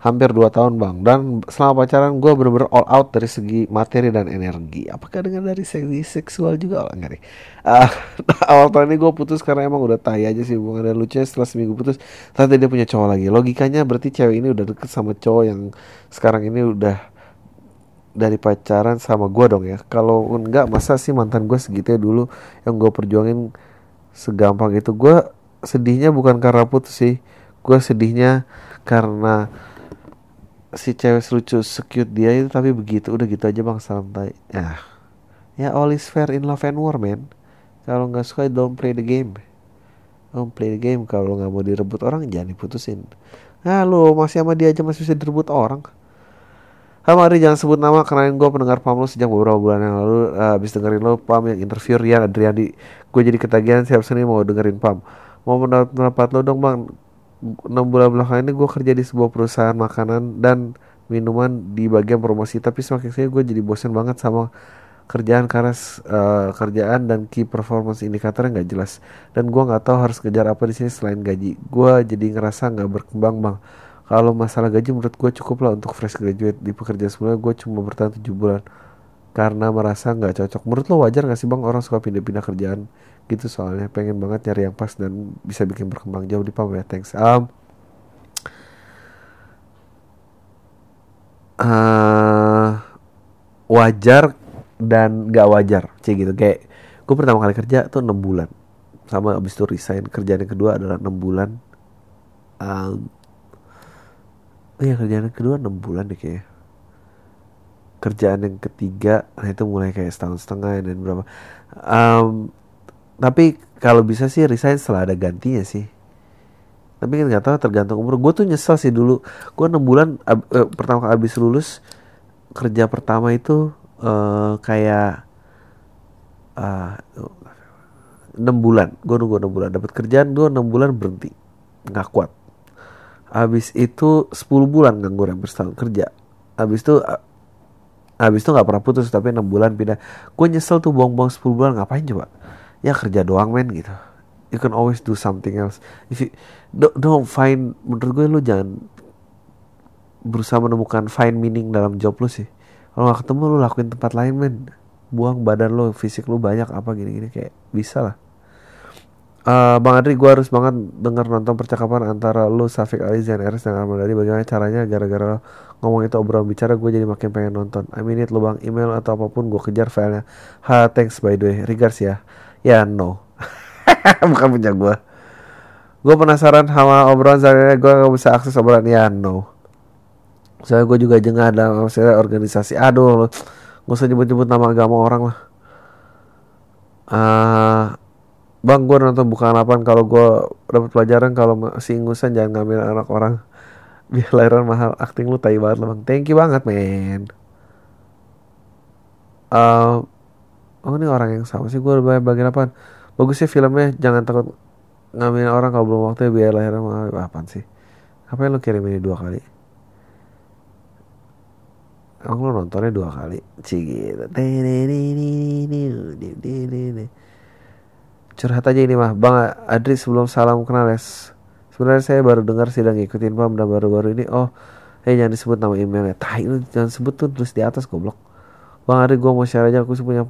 hampir 2 tahun Bang. Dan selama pacaran gue bener-bener all out dari segi materi dan energi. Apakah dengan dari segi seksual juga? Oh, enggak nih. Awal tahun ini gue putus karena emang udah tai aja sih hubungan. Dan lucunya setelah seminggu putus ternyata dia punya cowok lagi. Logikanya berarti cewek ini udah deket sama cowok yang sekarang ini udah dari pacaran sama gue dong ya. Kalau enggak masa sih mantan gue segitunya dulu yang gue perjuangin segampang itu. Gue sedihnya bukan karena putus sih. Gue sedihnya karena si cewek lucu, secute dia itu tapi begitu. Udah gitu aja Bang, salam tay. Ya all is fair in love and war, man. Kalau gak suka, don't play the game. Don't play the game. Kalau gak mau direbut orang, jangan diputusin. Nah lo masih sama dia aja masih bisa direbut orang. Mari jangan sebut nama, kenalin gue pendengar PAM lo sejak beberapa bulan yang lalu. Abis dengerin lo PAM yang interview Rian Adriani, gue jadi ketagihan siap sini mau dengerin PAM. Mau mendapat lo dong Bang. 6 bulan belakangan ini gue kerja di sebuah perusahaan makanan dan minuman di bagian promosi, tapi semakin saya gue jadi bosan banget sama kerjaan karena kerjaan dan key performance indikatornya nggak jelas, dan gue nggak tahu harus kejar apa di sini selain gaji. Gue jadi ngerasa nggak berkembang bang. Kalau masalah gaji menurut gue cukup lah untuk fresh graduate. Di pekerjaan sebelumnya gue cuma bertahan 7 bulan karena merasa nggak cocok. Menurut lo wajar nggak sih bang orang suka pindah-pindah kerjaan gitu, soalnya pengen banget nyari yang pas dan bisa bikin berkembang jauh di pam ya. Thanks. Wajar dan gak wajar, gitu. Kayak gue pertama kali kerja tuh 6 bulan. Sama abis itu resign. Kerjaan yang kedua adalah 6 bulan. Kerjaan yang kedua 6 bulan deh kayaknya. Kerjaan yang ketiga, nah itu mulai kayak setahun setengah dan berapa. Tapi kalau bisa sih resign setelah ada gantinya sih. Tapi kan gak tahu, tergantung umur. Gue tuh nyesel sih dulu. Gue 6 bulan pertama kali abis lulus, kerja pertama itu kayak 6 bulan. Gue nunggu 6 bulan. Dapat kerjaan gue 6 bulan berhenti. Gak kuat. Habis itu 10 bulan nganggur hampir setahun kerja. Habis itu gak pernah putus. Tapi 6 bulan pindah. Gue nyesel tuh buang-buang 10 bulan. Ngapain coba? Ya kerja doang men gitu. You can always do something else. If you don't find, menurut gue lu jangan berusaha menemukan find meaning dalam job lu sih. Kalau gak ketemu lu lakuin tempat lain men. Buang badan lu, fisik lu banyak apa gini-gini, kayak bisa lah. Bang Adri, gue harus banget denger nonton percakapan antara lu, Syafiq Ali, Zain Eres, dan Arman Dhani. Bagaimana caranya? Gara-gara ngomong itu obrolan bicara gue jadi makin pengen nonton. I mean it lu bang, email atau apapun gue kejar filenya. Thanks by the way, regards ya. Ya yeah, no. Bukan punya gue. Gue penasaran sama obrolan Zain Eres, gue gak bisa akses obrolan. Ya yeah, no. Soalnya gue juga jengah dalam organisasi. Aduh, gak usah nyebut-nyebut nama agama orang lah. Bang, gue nonton Bukaan 8. Kalau gue dapat pelajaran, kalau masih ingusan jangan ngambil anak orang. Biar lahiran mahal. Acting lu tai banget lah bang. Thank you banget men. Ini orang yang sama sih. Gue bagian apaan? Bagusnya filmnya. Jangan takut ngambil orang kalau belum waktunya. Biar lahiran mahal. Apaan sih? Apa yang lu kirim ini 2 kali? Aku nontonnya 2 kali. Cigit. Curhat aja ini mah. Bang Adri sebelum salam kenal les. Sebenarnya saya baru dengar sidang ngikutin pam dan baru-baru ini. Jangan disebut nama emailnya. Tai lu jangan sebut tuh, tulis di atas goblok. Bang Adri, gue mau share aja, aku punya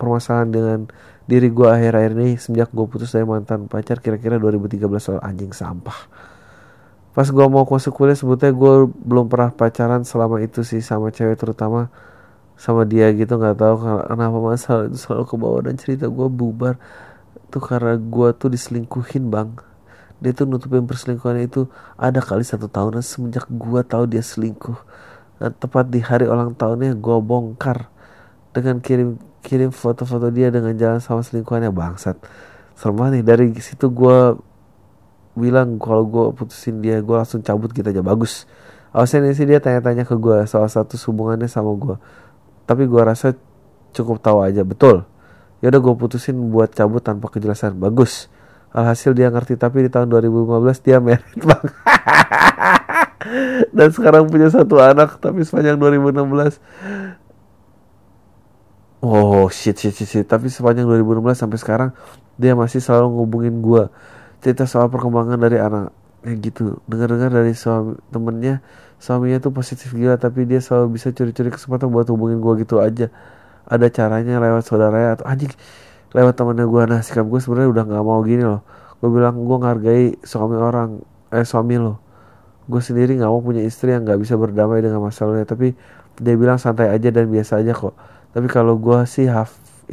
permasalahan dengan diri gue akhir-akhir ini semenjak gue putus dari mantan pacar kira-kira 2013 soal anjing sampah. Pas gue mau masuk kuliah sebetulnya gue belum pernah pacaran selama itu sih sama cewek, terutama sama dia gitu. Gak tahu kenapa masalah itu selalu kebawa dan cerita gue bubar tuh karena gue tuh diselingkuhin bang. Dia tuh nutupin perselingkuhannya itu ada kali 1 tahunan semenjak gue tahu dia selingkuh. Nah, tepat di hari ulang tahunnya gue bongkar dengan kirim foto-foto dia dengan jalan sama selingkuhannya. Bangsat, serem banget nih. Dari situ gue bilang kalau gue putusin dia gue langsung cabut gitu aja, bagus. Awalnya sih dia tanya-tanya ke gue soal status hubungannya sama gue, tapi gue rasa cukup tahu aja. Betul, yaudah gue putusin buat cabut tanpa kejelasan, bagus. Alhasil dia ngerti, tapi di tahun 2015 dia married bang. Dan sekarang punya 1 anak, tapi sepanjang 2016 shit. Tapi sepanjang 2016 sampai sekarang dia masih selalu ngubungin gue cerita soal perkembangan dari anak kayak gitu. Dengar-dengar dari temennya suaminya tuh positif gila, tapi dia selalu bisa curi-curi kesempatan buat hubungin gue gitu aja. Ada caranya lewat saudaranya atau anjing lewat temannya gue. Nah sikap gue sebenarnya udah nggak mau gini loh. Gue bilang gue ngehargai suami lo. Gue sendiri nggak mau punya istri yang nggak bisa berdamai dengan masalahnya, tapi dia bilang santai aja dan biasa aja kok. Tapi kalau gue sih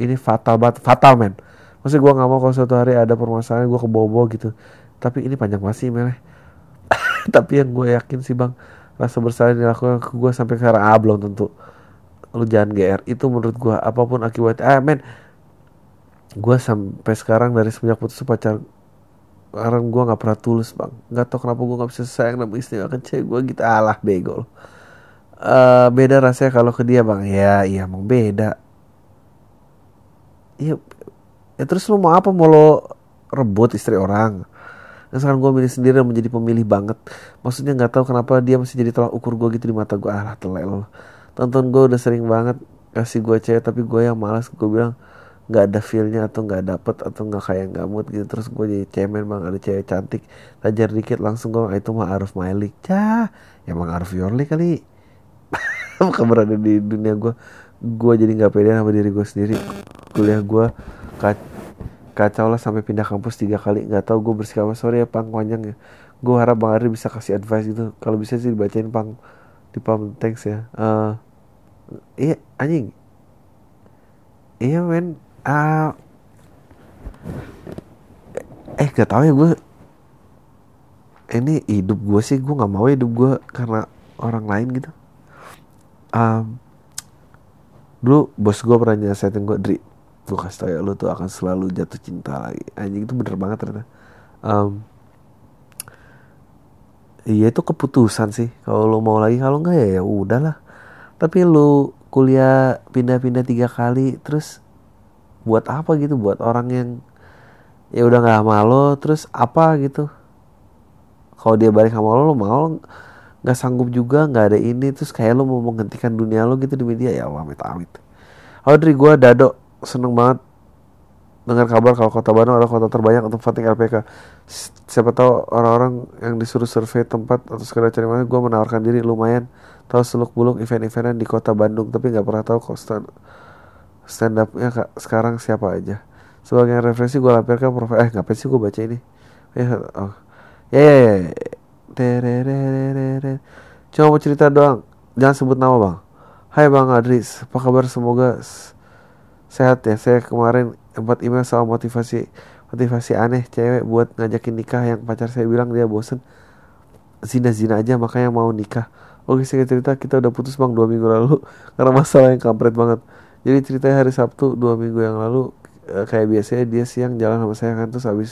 ini fatal men. Maksudnya gue gak mau kalau suatu hari ada permasalahan gue kebobo gitu. Tapi ini panjang masih emailnya. Tapi yang gue yakin sih bang, rasa bersalah dilakukan ke gue sampai sekarang. Belum tentu. Lu jangan GR. Itu menurut gue apapun akibatnya. Men, gue sampai sekarang dari semenjak putus pacar, karena gue gak pernah tulus bang. Gak tau kenapa gue gak bisa sayang sama istri akan cewek gue gitu. Alah bego. Beda rasanya kalau ke dia bang. Ya iya emang beda. Ya terus lu mau apa? Mau lo rebut istri orang? Dan sekarang gue milih sendiri dan menjadi pemilih banget. Maksudnya gak tahu kenapa dia masih jadi tolak ukur gue gitu di mata gue. Ah lah telel. Tonton gue udah sering banget kasih gue cewek tapi gue yang malas. Gue bilang gak ada feelnya atau gak dapet atau gak kayak gak mood gitu. Terus gue jadi cemen bang, ada cewek cantik tajar dikit langsung gue itu mah Arif my league. Cah, ya emang Arif your league kali. Maka berada di dunia gue. Gue jadi gak pede sama diri gue sendiri. Kuliah gue kacau lah sampai pindah kampus 3 kali. Gak tau gue bersikap sorry ya Pang Wanyang ya. Gue harap Bang Ari bisa kasih advice gitu. Kalau bisa sih dibacain Pang di Pam, thanks ya. Iya anjing. Iya men. Gak tau ya gue. Ini hidup gue sih. Gue gak mau hidup gue karena orang lain gitu. Dulu bos gue pernah nyasetin gue, Dri, gue kasih tau ya lo tuh akan selalu jatuh cinta lagi. Anjing itu bener banget ternyata. Iya itu keputusan sih. Kalau lo mau lagi, kalau enggak ya udahlah. Tapi lo kuliah pindah-pindah 3 kali, terus buat apa gitu? Buat orang yang ya udah nggak sama lo, terus apa gitu? Kalau dia balik sama lo mau? Nggak sanggup juga, nggak ada ini, terus kayak lo mau menghentikan dunia lo gitu demi dia. Ya Allah, amit-amit. Audrey, gue Dado. Seneng banget dengar kabar kalau Kota Bandung adalah kota terbanyak untuk voting LPK. Siapa tahu orang-orang yang disuruh survei tempat atau sekedar cari mana, gue menawarkan diri lumayan tahu seluk-beluk event-eventan di Kota Bandung, tapi nggak pernah tahu kok stand upnya kak sekarang siapa aja. Sebagai referensi gue lampirkan profil. Ngapain sih gue baca ini? Cuma mau cerita doang, jangan sebut nama bang. Hai bang Adris, apa kabar? Semoga sehat ya. Saya kemarin dapat email soal motivasi aneh cewek buat ngajakin nikah yang pacar saya bilang dia bosen zina-zina aja makanya mau nikah. Oke, saya cerita, kita udah putus bang 2 minggu lalu karena masalah yang kampret banget. Jadi ceritanya hari Sabtu 2 minggu yang lalu, kayak biasanya dia siang jalan sama saya kan, terus habis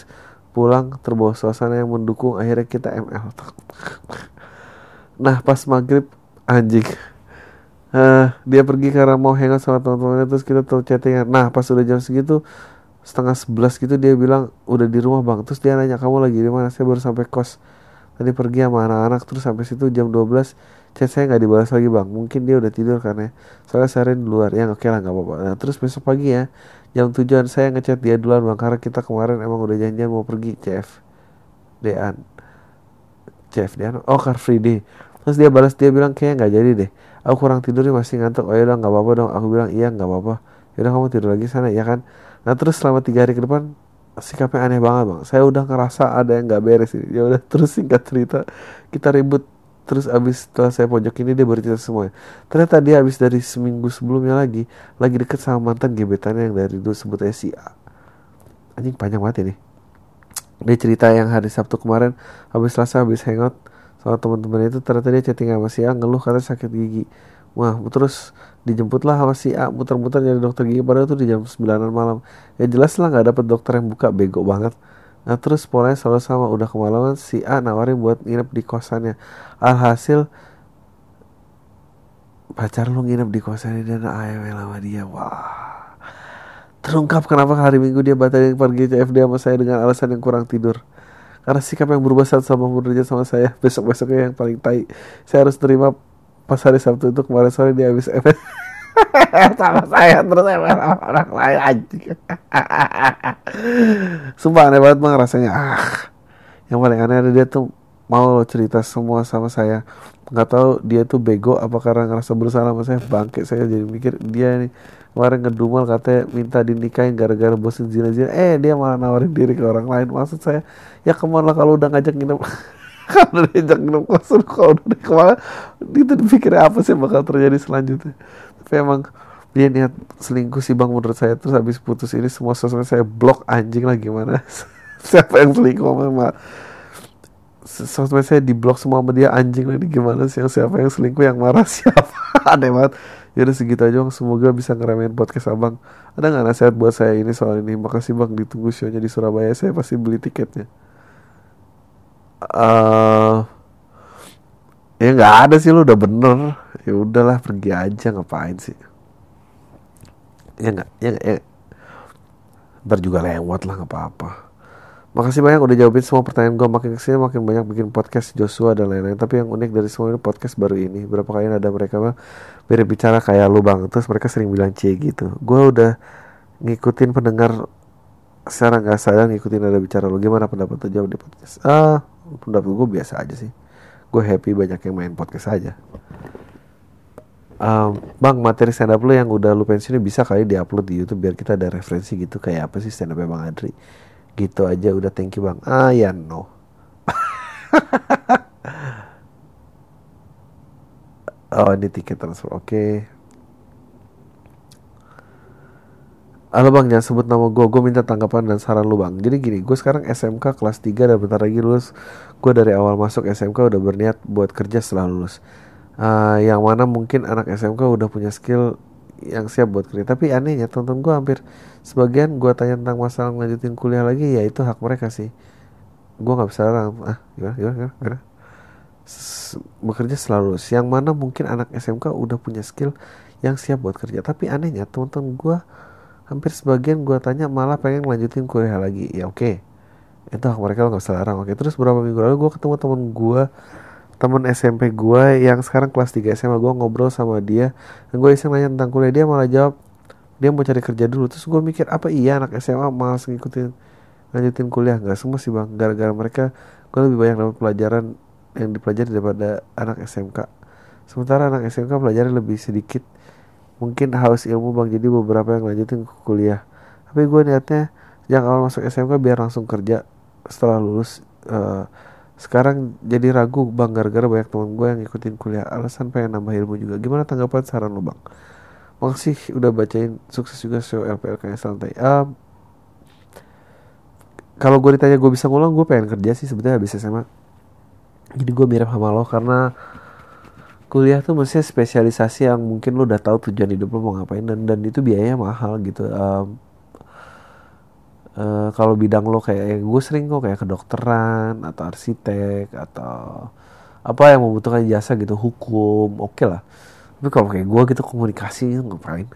pulang terbawa suasana yang mendukung, akhirnya kita ML. Nah pas maghrib anjing, dia pergi karena mau hangout sama teman-temannya, terus kita chattingan. Nah pas udah jam segitu 10:30 gitu dia bilang udah di rumah bang. Terus dia nanya kamu lagi di mana? Saya baru sampai kos, tadi pergi sama anak-anak. Terus sampai situ jam 12 chat saya nggak dibalas lagi bang. Mungkin dia udah tidur karena soalnya seharian di luar. Ya oke lah nggak apa-apa. Nah terus besok pagi ya jam 7-an saya ngechat dia duluan bang, karena kita kemarin emang udah janjian mau pergi CFD-an, Car Free Day. Terus dia balas, dia bilang kayaknya gak jadi deh, aku kurang tidurnya masih ngantuk. Oh yaudah gak apa-apa dong, aku bilang iya gak apa-apa, yaudah kamu tidur lagi sana ya kan. Nah terus selama 3 hari ke depan sikapnya aneh banget bang, saya udah ngerasa ada yang gak beres ini. Yaudah terus singkat cerita kita ribut. Terus abis setelah saya pojok ini dia bercerita semuanya. Ternyata dia abis dari seminggu sebelumnya lagi deket sama mantan gebetannya yang dari dulu sebutnya si A. Anjing panjang banget ini. Dia cerita yang hari Sabtu kemarin habis Selasa habis hangout sama teman-temannya itu, ternyata dia chatting sama si A, ngeluh katanya sakit gigi. Wah, terus dijemputlah sama si A, muter-muter nyari dokter gigi padahal itu di jam 9-an malam. Ya jelas lah enggak dapet dokter yang buka, bego banget. Nah terus polanya selalu sama, udah kemalaman si A nawarin buat nginep di kosannya. Alhasil pacar lu nginep di kosannya dan AML sama dia. Wah, terungkap kenapa hari Minggu dia batalin pergi CFD sama saya dengan alasan yang kurang tidur. Karena sikap yang berubah saat sama berderajat sama saya. Besok-besoknya yang paling tai, saya harus terima pas hari Sabtu itu kemarin sore dia habis ML sama saya, terus saya sama orang lain anjing. Sumpah aneh banget bang rasanya. Yang paling aneh ada dia tuh mau cerita semua sama saya. Gak tahu dia tuh bego apa karena ngerasa bersalah sama saya. Bangke, saya jadi mikir dia nih kemarin ngedumal katanya minta dinikahin gara-gara bosen zina-zina. Dia malah nawarin diri ke orang lain. Maksud saya ya kemana kalau udah ngajak nginep. Kalau udah ngajak nginep kosong, kalau udah kemana itu dipikirnya apa sih bakal terjadi selanjutnya. Tapi emang dia niat selingkuh sih bang menurut saya. Terus habis putus ini semua sosmed saya blok anjing lah gimana. Siapa yang selingkuh sama sosmed saya diblok semua sama dia anjing lah ini gimana sih. Siapa yang selingkuh, yang marah siapa. Aneh banget. Yaudah segitu aja bang, semoga bisa ngeremehin podcast abang. Ada gak nasihat buat saya ini soal ini? Makasih bang, ditunggu show-nya di Surabaya, saya pasti beli tiketnya. Ya gak ada sih, lu udah bener. Ya udahlah pergi aja, ngapain sih. Ya nggak, ntar juga lewat lah nggak apa-apa. Makasih banyak udah jawabin semua pertanyaan gue. Makin kesini makin banyak bikin podcast Joshua dan lain-lain. Tapi yang unik dari semua ini podcast baru ini. Berapa kali ada mereka bang mirip bicara kayak lu bang. Terus mereka sering bilang C gitu. Gue udah ngikutin pendengar secara gak sadar ngikutin ada bicara lu. Gimana pendapat lu jawab di podcast? Pendapat gue biasa aja sih. Gue happy banyak yang main podcast aja. Bang, materi stand up lu yang udah lu pensiunnya bisa kali di upload di YouTube biar kita ada referensi gitu. Kayak apa sih stand upnya Bang Adri? Gitu aja udah, thank you bang. Ya no. Oh ini tiket transfer. Oke. Halo bang, jangan sebut nama gue. Gue minta tanggapan dan saran lu bang. Jadi gini, gue sekarang SMK kelas 3 dan bentar lagi lulus. Gue dari awal masuk SMK udah berniat buat kerja setelah lulus, yang mana mungkin anak SMK udah punya skill yang siap buat kerja. Tapi anehnya tonton gue hampir sebagian gue tanya tentang masalah lanjutin kuliah lagi, ya itu hak mereka sih. Gue nggak bisa larang. Gimana? Bekerja selalu. Yang mana mungkin anak SMK udah punya skill yang siap buat kerja. Tapi anehnya tonton gue hampir sebagian gue tanya malah pengen lanjutin kuliah lagi. Ya oke. Itu hak mereka, lo nggak bisa larang. Oke. Terus berapa minggu lalu gue ketemu temen SMP gue yang sekarang kelas 3 SMA. Gue ngobrol sama dia dan gue iseng nanya tentang kuliah, dia malah jawab dia mau cari kerja dulu. Terus gue mikir, apa iya anak SMA malas ngikutin lanjutin kuliah? Gak semua sih bang, gara-gara mereka gue lebih banyak dapat pelajaran yang dipelajari daripada anak SMK, sementara anak SMK pelajaran lebih sedikit. Mungkin haus ilmu bang, jadi beberapa yang lanjutin kuliah. Tapi gue niatnya sejak awal masuk SMK biar langsung kerja setelah lulus. Sekarang jadi ragu bang gara-gara banyak teman gue yang ngikutin kuliah. Alasan pengen nambah ilmu juga. Gimana tanggapan saran lo bang? Makasih udah bacain. Sukses juga show LPLK-nya santai. Kalau gue ditanya gue bisa ngulang, gue pengen kerja sih sebenarnya habis SMA. Jadi gue mirip sama lo karena kuliah tuh maksudnya spesialisasi yang mungkin lo udah tahu tujuan hidup lo mau ngapain, dan itu biayanya mahal gitu. Kalau bidang lo kayak gue sering kok kayak kedokteran atau arsitek atau apa yang membutuhkan jasa gitu, hukum, oke lah. Tapi kalau kayak gue gitu komunikasi itu ngapain?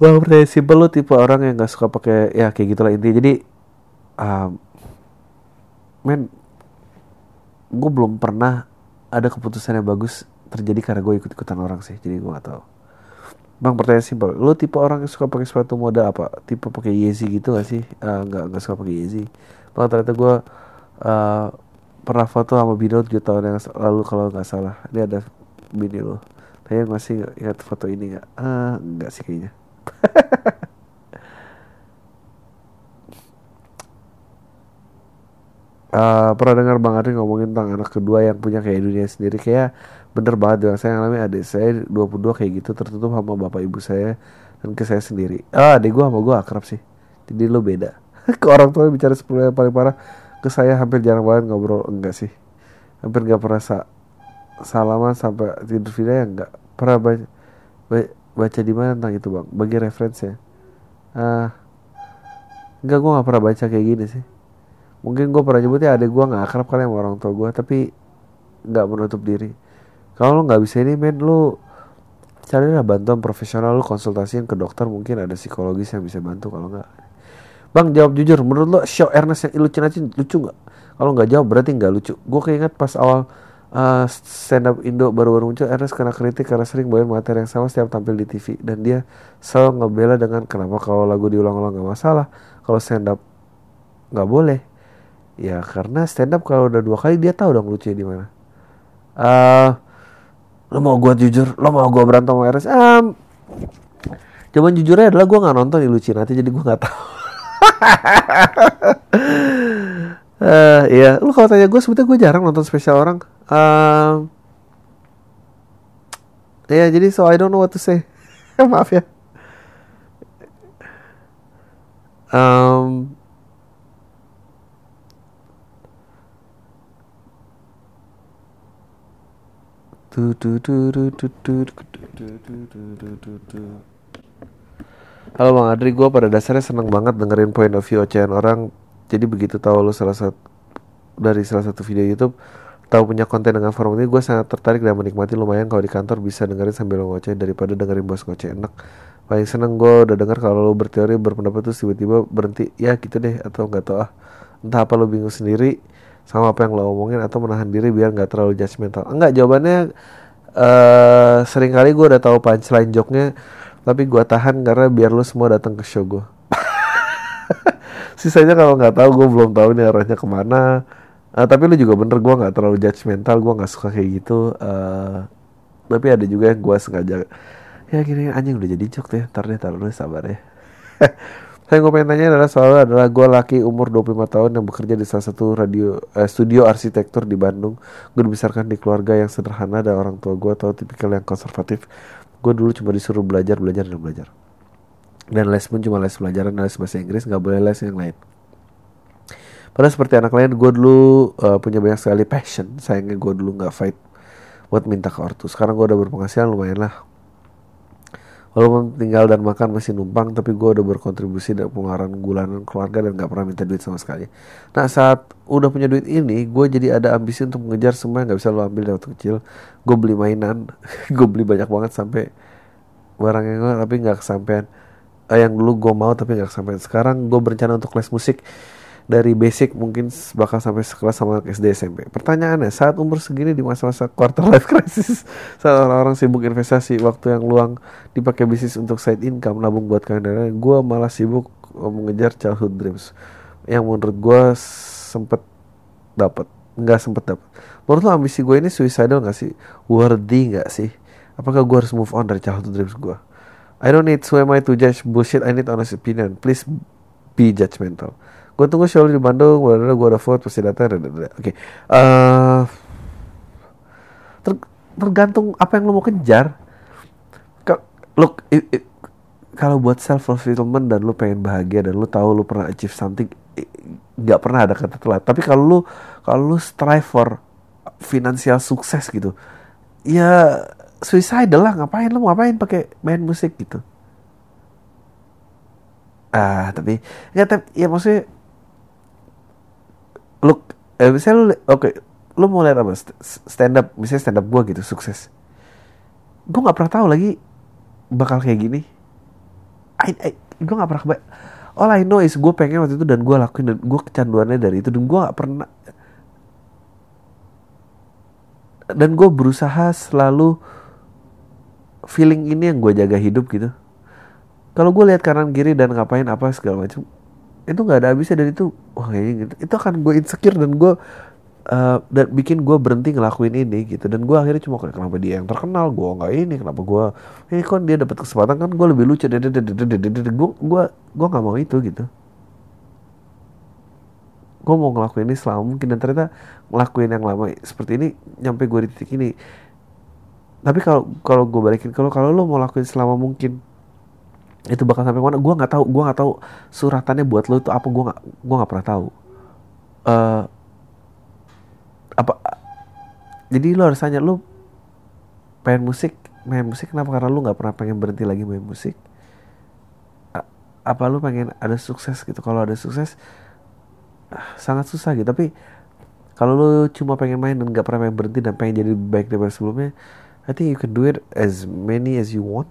Well, pretty simple, lo tipe orang yang nggak suka pakai ya kayak gitulah intinya. Jadi, gue belum pernah ada keputusan yang bagus terjadi karena gue ikut-ikutan orang sih. Jadi gue nggak tahu. Bang, pertanyaan simpel. Lu tipe orang yang suka pakai sepatu model apa? Tipe pakai Yeezy gitu gak sih? Enggak suka pakai Yeezy. Bang, ternyata gue pernah foto sama Bino 7 tahun yang lalu kalau gak salah. Ini ada Bini lo. Tanya masih ingat foto ini gak? Enggak sih kayaknya. Pernah dengar Bang Adri ngomongin tentang anak kedua yang punya kayak dunia sendiri. Kayak bener banget bang, saya ngalamin adik saya 22 kayak gitu, tertutup sama bapak ibu saya dan ke saya sendiri. Adik gue sama gue akrab sih, jadi lo beda. Ke orang tua bicara seperti yang paling parah. Ke saya hampir jarang banget ngobrol. Enggak sih, hampir gak pernah salaman sampai tidur pindah. Ya enggak pernah. Baca di mana tentang itu bang? Bagi referensinya. Enggak, gue gak pernah baca kayak gini sih. Mungkin gue pernah nyebutnya adek gue gak akrab kali sama orang tua gue, tapi gak menutup diri. Kalau lo gak bisa ini men, lo carilah bantuan profesional, lo konsultasiin ke dokter, mungkin ada psikologis yang bisa bantu. Kalau gak, bang jawab jujur, menurut lo show Ernest yang lucu-lucu gak? Kalau gak jawab berarti gak lucu. Gue keinget pas awal stand up Indo baru-baru muncul, Ernest kena kritik karena sering bawain materi yang sama setiap tampil di TV, dan dia selalu ngebela dengan kenapa kalau lagu diulang-ulang gak masalah, kalau stand up gak boleh. Ya karena stand up kalau udah 2 kali dia tahu dong lucunya di mana. Lo mau gue jujur, lo mau gue berantem sama RS? Cuman jujurnya adalah gue nggak nonton dilucuin nanti, jadi gue nggak tahu. Ya, lo kalau tanya gue sebetulnya gue jarang nonton spesial orang. Ya jadi so I don't know what to say. Maaf ya. Halo Bang Adri, gue pada dasarnya seneng banget dengerin point of view ocehan orang. Jadi begitu tahu lo salah satu dari salah satu video YouTube, tahu punya konten dengan forum ini, gue sangat tertarik dan menikmati. Lumayan kalau di kantor bisa dengerin sambil lo ngoceh daripada dengerin bos ngoceh. Enak, paling seneng gue udah dengar kalau lo berteori berpendapat terus tiba-tiba berhenti, ya gitu deh, atau nggak tau ah, entah apa lo bingung sendiri sama apa yang lo omongin atau menahan diri biar nggak terlalu judgmental. Enggak, jawabannya sering kali gue udah tahu punchline joke-nya, tapi gue tahan karena biar lo semua datang ke show gue. Sisanya kalau nggak tahu, gue belum tahu nih arahnya kemana. Tapi lu juga bener, gue nggak terlalu judgmental, gue nggak suka kayak gitu. Tapi ada juga yang gue sengaja ya gini, anjing udah jadi jok deh, ntar deh, taruh dulu, sabar deh. Yang gue pengen tanya adalah soalnya adalah gue laki umur 25 tahun yang bekerja di salah satu studio arsitektur di Bandung. Gue dibesarkan di keluarga yang sederhana dan orang tua gue tau tipikal yang konservatif. Gue dulu cuma disuruh belajar. Dan les pun cuma les pelajaran, les bahasa Inggris, gak boleh les yang lain. Padahal seperti anak lain, gue dulu punya banyak sekali passion. Sayangnya gue dulu gak fight buat minta ke ortu. Sekarang gue udah berpenghasilan lumayan lah, walaupun tinggal dan makan masih numpang. Tapi gue udah berkontribusi dari pengeluaran bulanan keluarga dan gak pernah minta duit sama sekali. Nah, saat udah punya duit ini, gue jadi ada ambisi untuk mengejar semua yang gak bisa lo ambil dari waktu kecil. Gue beli mainan. Gue beli banyak banget sampai barangnya gue, tapi gak kesampean. Yang dulu gue mau tapi gak sampai. Sekarang gue berencana untuk les musik dari basic, mungkin bakal sampai sekelas sama SD SMP. Pertanyaannya, saat umur segini di masa-masa quarter life crisis, saat orang-orang sibuk investasi, waktu yang luang dipakai bisnis untuk side income, nabung buat karirnya, gue malah sibuk mengejar childhood dreams yang menurut gue Gak sempet dapet. Menurut lo ambisi gue ini suicidal gak sih? Worthy gak sih? Apakah gue harus move on dari childhood dreams gue? I don't need who am I to judge bullshit. I need honest opinion. Please be judgmental. Gue tunggu show di Bandung. Gue ada vote pasti datang. Oke. Tergantung apa yang lo mau kejar. Look, kalau buat self fulfillment dan lo pengen bahagia dan lo tahu lo pernah achieve something, nggak pernah ada kata telat. Tapi kalau lo strive for financial sukses gitu, ya suicidal lah, ngapain lo ngapain pakai main musik gitu. Tapi ya maksudnya look, misalnya lo, oke, lo mau lihat apa stand up gue gitu sukses. Gue nggak pernah tahu lagi bakal kayak gini. Gue nggak pernah kebayang. All I know is gue pengen waktu itu dan gue lakuin dan gue kecanduannya dari itu dan gue nggak pernah. Dan gue berusaha selalu feeling ini yang gue jaga hidup gitu. Kalau gue lihat kanan kiri dan ngapain apa segala macam, itu nggak ada habisnya dan itu wah kayaknya gitu. Itu akan gue insecure dan gue dan bikin gue berhenti ngelakuin ini gitu. Dan gue akhirnya cuma kenapa dia yang terkenal, gue nggak ini, kenapa gue ini kan dia dapat kesempatan kan gue lebih lucu, gue nggak mau itu gitu. Gue mau ngelakuin ini selama mungkin dan ternyata ngelakuin yang lama seperti ini nyampe gue di titik ini. Tapi kalau gue balikin, kalau lo mau lakuin selama mungkin itu bakal sampai mana? Gue nggak tahu suratannya buat lo itu apa. Gue nggak pernah tahu. Apa? Jadi lo harus tanya, lo pengen musik, main musik kenapa? Karena lo nggak pernah pengen berhenti lagi main musik. Apa lo pengen ada sukses gitu? Kalau ada sukses sangat susah gitu. Tapi kalau lo cuma pengen main dan gak pernah main berhenti dan pengen jadi lebih baik daripada sebelumnya, I think you can do it as many as you want.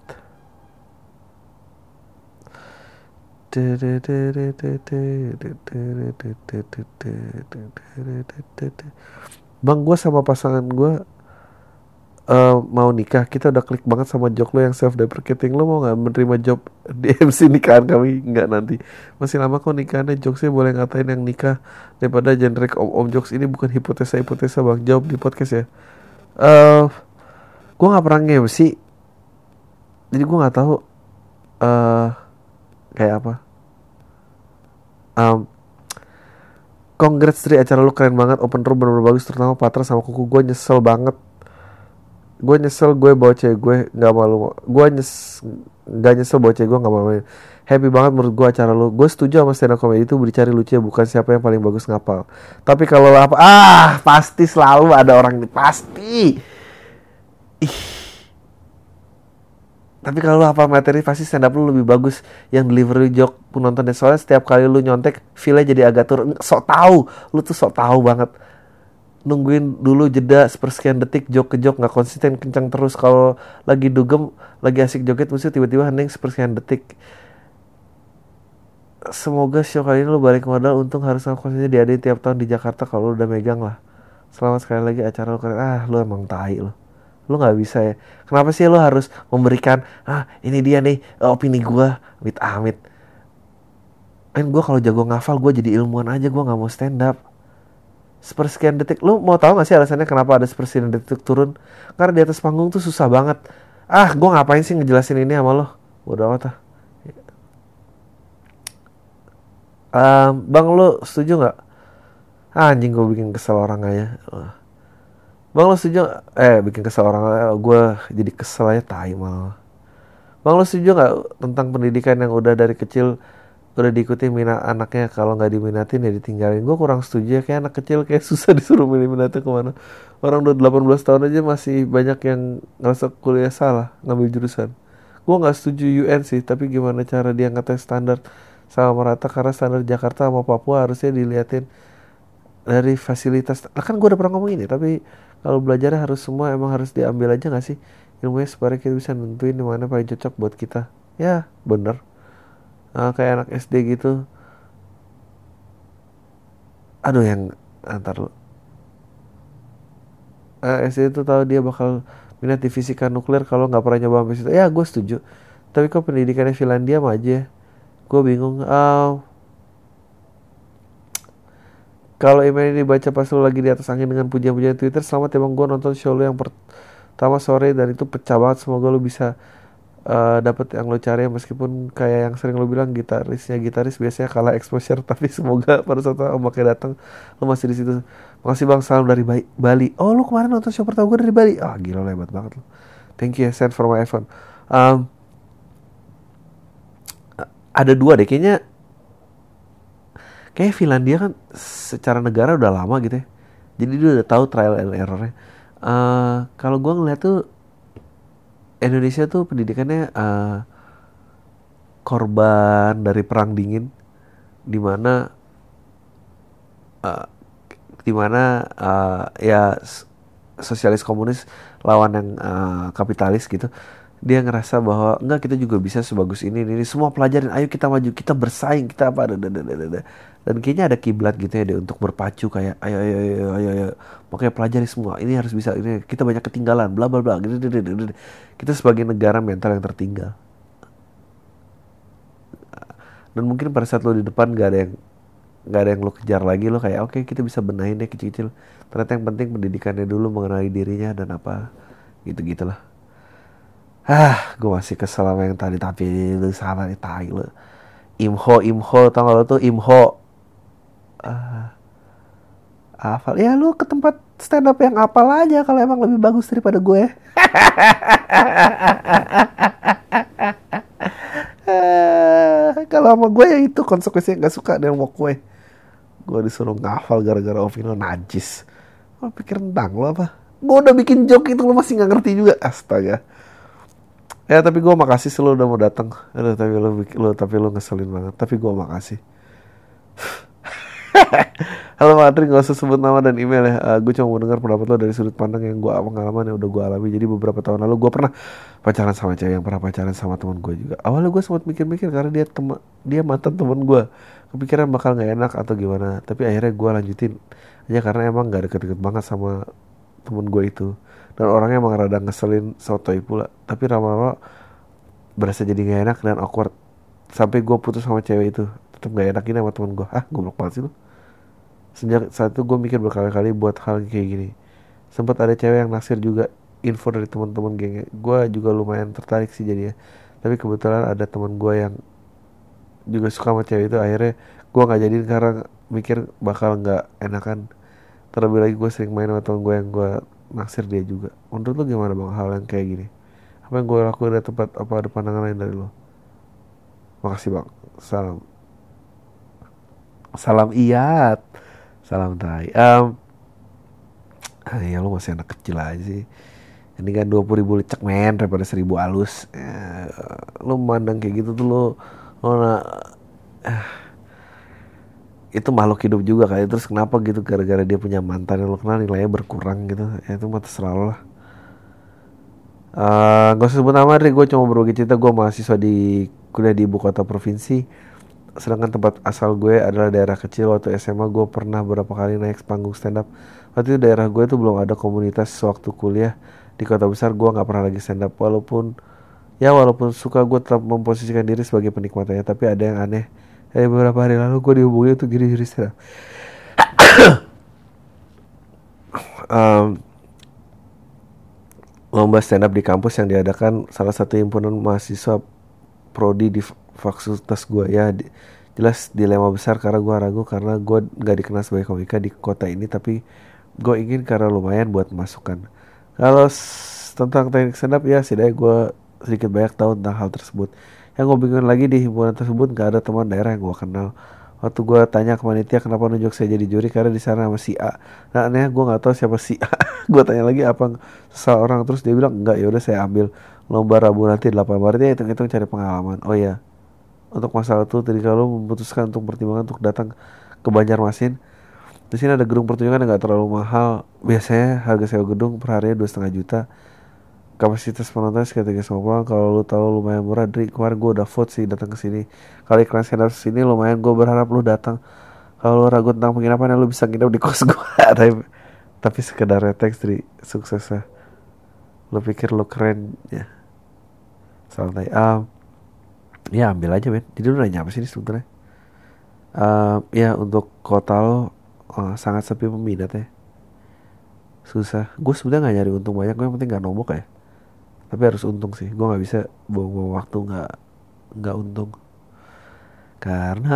Bang, gue sama pasangan gue mau nikah. Kita udah klik banget sama job lo yang self-deprecating. Lo mau gak menerima job di MC nikahan kami? Enggak, nanti masih lama kok nikahannya. Jokesnya boleh ngatain yang nikah daripada generic om-om jokes. Ini bukan hipotesa bang, jawab di podcast ya. Gue gak pernah nge-MC, jadi gue gak tahu kayak apa. Congrats Tri, acara lo keren banget. Open room bener-bener bagus, terutama Patra sama Kuku. Gue nyesel gue bawa cewek gue nggak malu. Gue nyesel bawa cewek gue nggak malu. Happy banget menurut gue acara lo. Gue setuju sama stand up comedy itu dicari lucu, bukan siapa yang paling bagus ngapal. Tapi kalau apa pasti selalu ada orang ini pasti. Tapi kalau lo hafal materi pasti stand up lo lebih bagus. Yang delivery joke penontonnya, soalnya setiap kali lo nyontek feelnya jadi agatur. Sok tahu, lo tuh sok tahu banget. nungguin dulu jeda sepersekian detik, jog ke jog nggak konsisten, kencang terus. Kalau lagi dugem, lagi asik joget musik, tiba-tiba hening sepersekian detik. Semoga show kali ini lo balik modal. Untung harus konsernya diadain tiap tahun di Jakarta kalau lo udah megang lah. Selamat sekali lagi, acara lo keren. Ah, lo emang tai lo. Lo nggak bisa ya. Kenapa sih lo harus memberikan ini dia nih opini gue, amit-amit. Kan gue kalau jago ngafal gue jadi ilmuwan aja, gue nggak mau stand up. Sepersekian detik, lu mau tahu nggak sih alasannya kenapa ada sepersekian detik turun? Karena di atas panggung tuh susah banget. Ah, gue ngapain sih ngejelasin ini sama lo? Bodoh amat ah. Bang, lo setuju nggak? Anjing, gue bikin kesel orang aja. Bang, lo setuju? Bikin kesel orang aja. Gue jadi kesel aja, tai malah. Bang, lo setuju nggak tentang pendidikan yang udah dari kecil udah diikuti minat anaknya, kalau nggak diminatin ya ditinggalin? Gue kurang setuju ya, kayak anak kecil kayak susah disuruh minat-minatnya kemana. Orang udah 18 tahun aja masih banyak yang ngerasa kuliah salah ngambil jurusan. Gue nggak setuju UN sih, tapi gimana cara dia ngetes standar sama merata, karena standar Jakarta sama Papua harusnya diliatin dari fasilitas. Nah, kan gue udah pernah ngomong ini, tapi kalau belajarnya harus semua emang harus diambil aja nggak sih ilmunya, supaya kita bisa nentuin dimana paling cocok buat kita. Ya bener. Kayak anak SD gitu. Aduh, yang antar lu SD itu tahu dia bakal minat di fisika nuklir kalau nggak pernah nyoba sampai situ. Ya gue setuju. Tapi kok pendidikannya Finlandia mah aja. Gue bingung. Kalau email ini dibaca pas lu lagi di atas angin dengan pujian-pujian Twitter. Selamat emang, gue nonton show lu yang pertama sore dan itu pecah banget. Semoga lu bisa dapat yang lo cari, meskipun kayak yang sering lo bilang gitaris biasanya kalah exposure, tapi semoga pada suatu ombaknya datang lo masih di situ. Makasih bang, salam dari Bali. Oh, lo kemarin nonton show pertama gue dari Bali. Ah, gila, lo hebat banget lo. Thank you, send for my iPhone. Ada dua deh kayaknya. Kayak Finlandia kan secara negara udah lama gitu ya, jadi dia udah tahu trial and errornya. Kalau gue ngeliat tuh Indonesia tuh pendidikannya korban dari perang dingin, dimana ya sosialis komunis lawan yang kapitalis gitu. Dia ngerasa bahwa enggak, kita juga bisa sebagus ini semua, pelajarin, ayo kita maju, kita bersaing, kita apa, dan kayaknya ada kiblat gitu ya deh untuk berpacu, kayak ayo makanya pelajari semua, ini harus bisa, ini kita banyak ketinggalan, bla bla bla. Kita sebagai negara mental yang tertinggal, dan mungkin pada saat lo di depan gak ada yang lo kejar lagi, lo kayak oke, kita bisa benahin deh kecil-kecil. Ternyata yang penting pendidikannya dulu, mengenali dirinya dan apa gitu-gitulah. Gue masih kesel sama yang tadi, tapi lu salah nih, tai lu. Imho, tau gak lu tuh Imho? Apal, ya lu ke tempat stand up yang apal aja, kalau emang lebih bagus daripada gue. Kalau sama gue ya itu konsekuensinya, gak suka dan mau kue. Gue disuruh ngafal gara-gara opini lo najis. Lo pikir tentang lo apa? Gue udah bikin joke itu lo masih gak ngerti juga, astaga. Ya tapi gue makasih sih lo udah mau datang. Aduh, tapi lo ngeselin banget. Tapi gue makasih. Halo Madri, nggak usah sebut nama dan email ya. Gue cuma mau dengar pendapat lo dari sudut pandang yang gue pengalaman yang udah gue alami. Jadi beberapa tahun lalu gue pernah pacaran sama cewek yang pernah pacaran sama teman gue juga. Awalnya gue sempat mikir-mikir karena dia mantan teman gue. Kepikiran bakal nggak enak atau gimana. Tapi akhirnya gue lanjutin aja karena emang nggak deket-deket banget sama teman gue itu. Dan orangnya emang rada ngeselin, sotoy pula. Tapi lama-lama berasa jadi gak enak dan awkward. Sampai gue putus sama cewek itu. Tetep gak enakin sama temen gue. Goblok banget sih lu. Sejak saat itu gue mikir berkali-kali buat hal kayak gini. Sempat ada cewek yang naksir juga. Info dari teman-teman gengnya. Gue juga lumayan tertarik sih jadinya. Tapi kebetulan ada teman gue yang juga suka sama cewek itu. Akhirnya gue gak jadiin karena mikir bakal gak enakan. Terlebih lagi gue sering main sama temen gue yang gue naksir dia juga. Menurut lo gimana bang hal yang kayak gini? Apa yang gue lakuin ada tempat, apa ada pandangan lain dari lo? Makasih bang. Salam Iyat. Salam Tai. Ya lo masih anak kecil aja sih. Ini kan 20.000 lecek men daripada 1.000 alus. Lo memandang kayak gitu tuh lo. itu makhluk hidup juga kali. Terus kenapa gitu gara-gara dia punya mantan yang lo kenal nilainya berkurang gitu. Ya itu mah terserah lo lah. Gak usah sebut nama deh, gue cuma berbagi cerita. Gue mahasiswa di kuliah di ibu kota provinsi, sedangkan tempat asal gue adalah daerah kecil. Waktu SMA gue pernah berapa kali naik panggung stand up. Waktu itu daerah gue tuh belum ada komunitas. Waktu kuliah di kota besar gue gak pernah lagi stand up. Walaupun suka, gue tetap memposisikan diri sebagai penikmatnya. Tapi ada yang aneh. Beberapa hari lalu gue dihubungi untuk gini-gini stand up. Lomba stand up di kampus yang diadakan salah satu himpunan mahasiswa prodi di fakultas gue. Ya jelas dilema besar karena gue ragu, karena gue gak dikenal sebagai komika di kota ini, tapi gue ingin karena lumayan buat masukan. Kalau tentang teknik stand up, ya setidaknya gue sedikit banyak tahu tentang hal tersebut. Yang gue bingung lagi, di himpunan tersebut gak ada teman daerah yang gue kenal. Waktu gue tanya ke panitia kenapa nunjuk saya jadi juri, karena di sana sama si A. Nah aneh, gue nggak tahu siapa si A. Gue tanya lagi apa seseorang, terus dia bilang enggak, yaudah saya ambil. Lomba Rabu nanti 8 Maret ya, hitung-hitung cari pengalaman. Oh ya, untuk masalah itu tadi kalau memutuskan untuk pertimbangan untuk datang ke Banjarmasin. Di sini ada gedung pertunjukan yang nggak terlalu mahal. Biasanya harga sewa gedung per harinya 2,5 juta. Kapasitas penonton sekitar 350. Kalau lu tahu lumayan murah. Dari kemarin gue udah vote sih datang ke sini. Kali iklan stand up sini lumayan, gue berharap lu datang. Kalau lu ragu tentang penginapan, lu bisa nginep di kos gue. Tapi sekedarnya teks dari suksesnya. Lu pikir lu keren ya? Santai. Ya ambil aja men. Jadi lu nanya apa sih sebenarnya? Ya untuk kota lo sangat sepi peminatnya. Susah. Gue sebenarnya nggak nyari untung banyak. Gue yang penting nggak nombok ya. Tapi harus untung sih. Gue gak bisa buang-buang waktu gak untung. Karena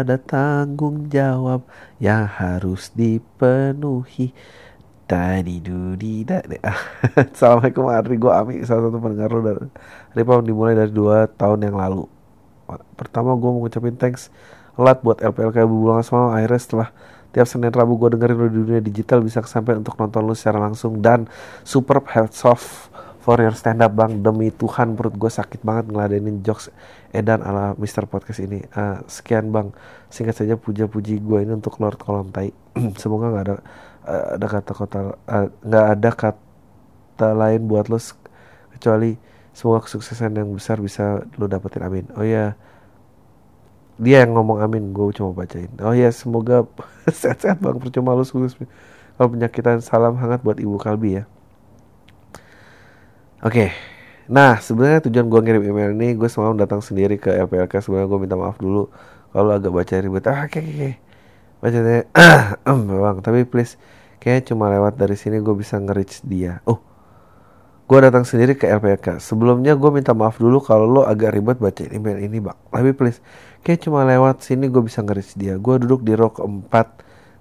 ada tanggung jawab yang harus dipenuhi. Assalamualaikum Ardi. Gue Ami, salah satu pendengar lo dari Ripam, dimulai dari 2 tahun yang lalu. Pertama gue mau ngucapin thanks a lot buat LPLK Bubulangan Semalam. Akhirnya setelah tiap Senin Rabu gue dengerin lo di dunia digital, bisa kesampaian untuk nonton lo secara langsung. Dan superb, heads off for your stand up bang. Demi Tuhan perut gue sakit banget ngeladenin jokes edan ala Mr. Podcast ini. Sekian bang. Singkat saja puja-puji gue ini untuk Lord Kolom Tai. Semoga gak ada kata lain buat lo kecuali semoga kesuksesan yang besar bisa lo dapetin, amin. Oh iya, dia yang ngomong amin, gue cuma bacain. Oh iya, semoga sehat-sehat bang, percuma lo sukses kalau penyakitan. Salam hangat buat Ibu Kalbi ya. Oke, nah sebenarnya tujuan gue ngirim email ini, gue semalam datang sendiri ke LPLK. Sebenarnya gue minta maaf dulu kalau agak baca ribet. Oke. Bacanya bang, tapi please, kayaknya cuma lewat dari sini gue bisa nge-reach dia. Oh, gue datang sendiri ke LPLK. Sebelumnya gue minta maaf dulu kalau lo agak ribet baca email ini bang, tapi please, kayaknya cuma lewat sini gue bisa nge-reach dia. Gue duduk di row keempat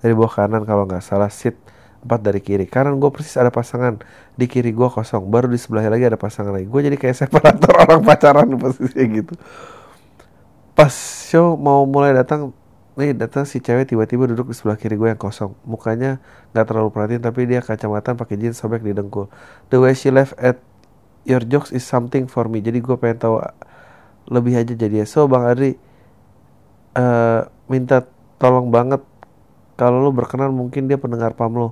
dari bawah kanan kalau nggak salah, seat 4 dari kiri. Kanan gue persis ada pasangan, di kiri gue kosong, baru di sebelahnya lagi ada pasangan lagi. Gue jadi kayak separator orang pacaran di posisinya gitu. Pas show mau mulai datang si cewek tiba-tiba duduk di sebelah kiri gue yang kosong. Mukanya gak terlalu perhatiin, tapi dia kacamata pakai jeans sobek di dengkul. The way she laughed at your jokes is something for me. Jadi gue pengen tahu lebih aja jadinya. So bang Adri, minta tolong banget kalau lo berkenan, mungkin dia pendengar PAM lo,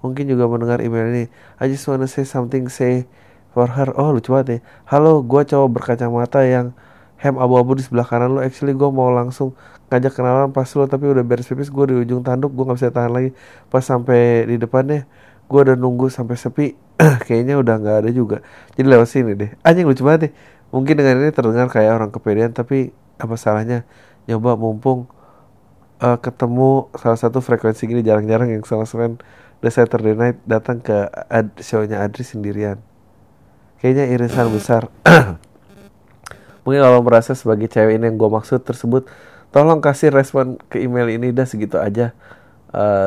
mungkin juga mendengar email ini. I just wanna say something, say for her. Oh lucu banget ya. Halo, gue cowok berkacamata yang hem abu-abu di sebelah kanan lo. Actually gue mau langsung ngajak kenalan pas lo, tapi udah beres pipis. Gue di ujung tanduk, gue gak bisa tahan lagi. Pas sampai di depannya, gue udah nunggu sampai sepi. Kayaknya udah gak ada juga. Jadi lewat sini deh. Anjing lucu banget ya. Mungkin dengan ini terdengar kayak orang kepedean, tapi apa salahnya nyoba, mumpung ketemu salah satu frekuensi gini jarang-jarang yang sama selain The Saturday Night. Datang ke show-nya Adri sendirian, kayaknya irisan besar. Mungkin kalau merasa sebagai cewek ini yang gue maksud tersebut, tolong kasih respon ke email ini. Dah segitu aja.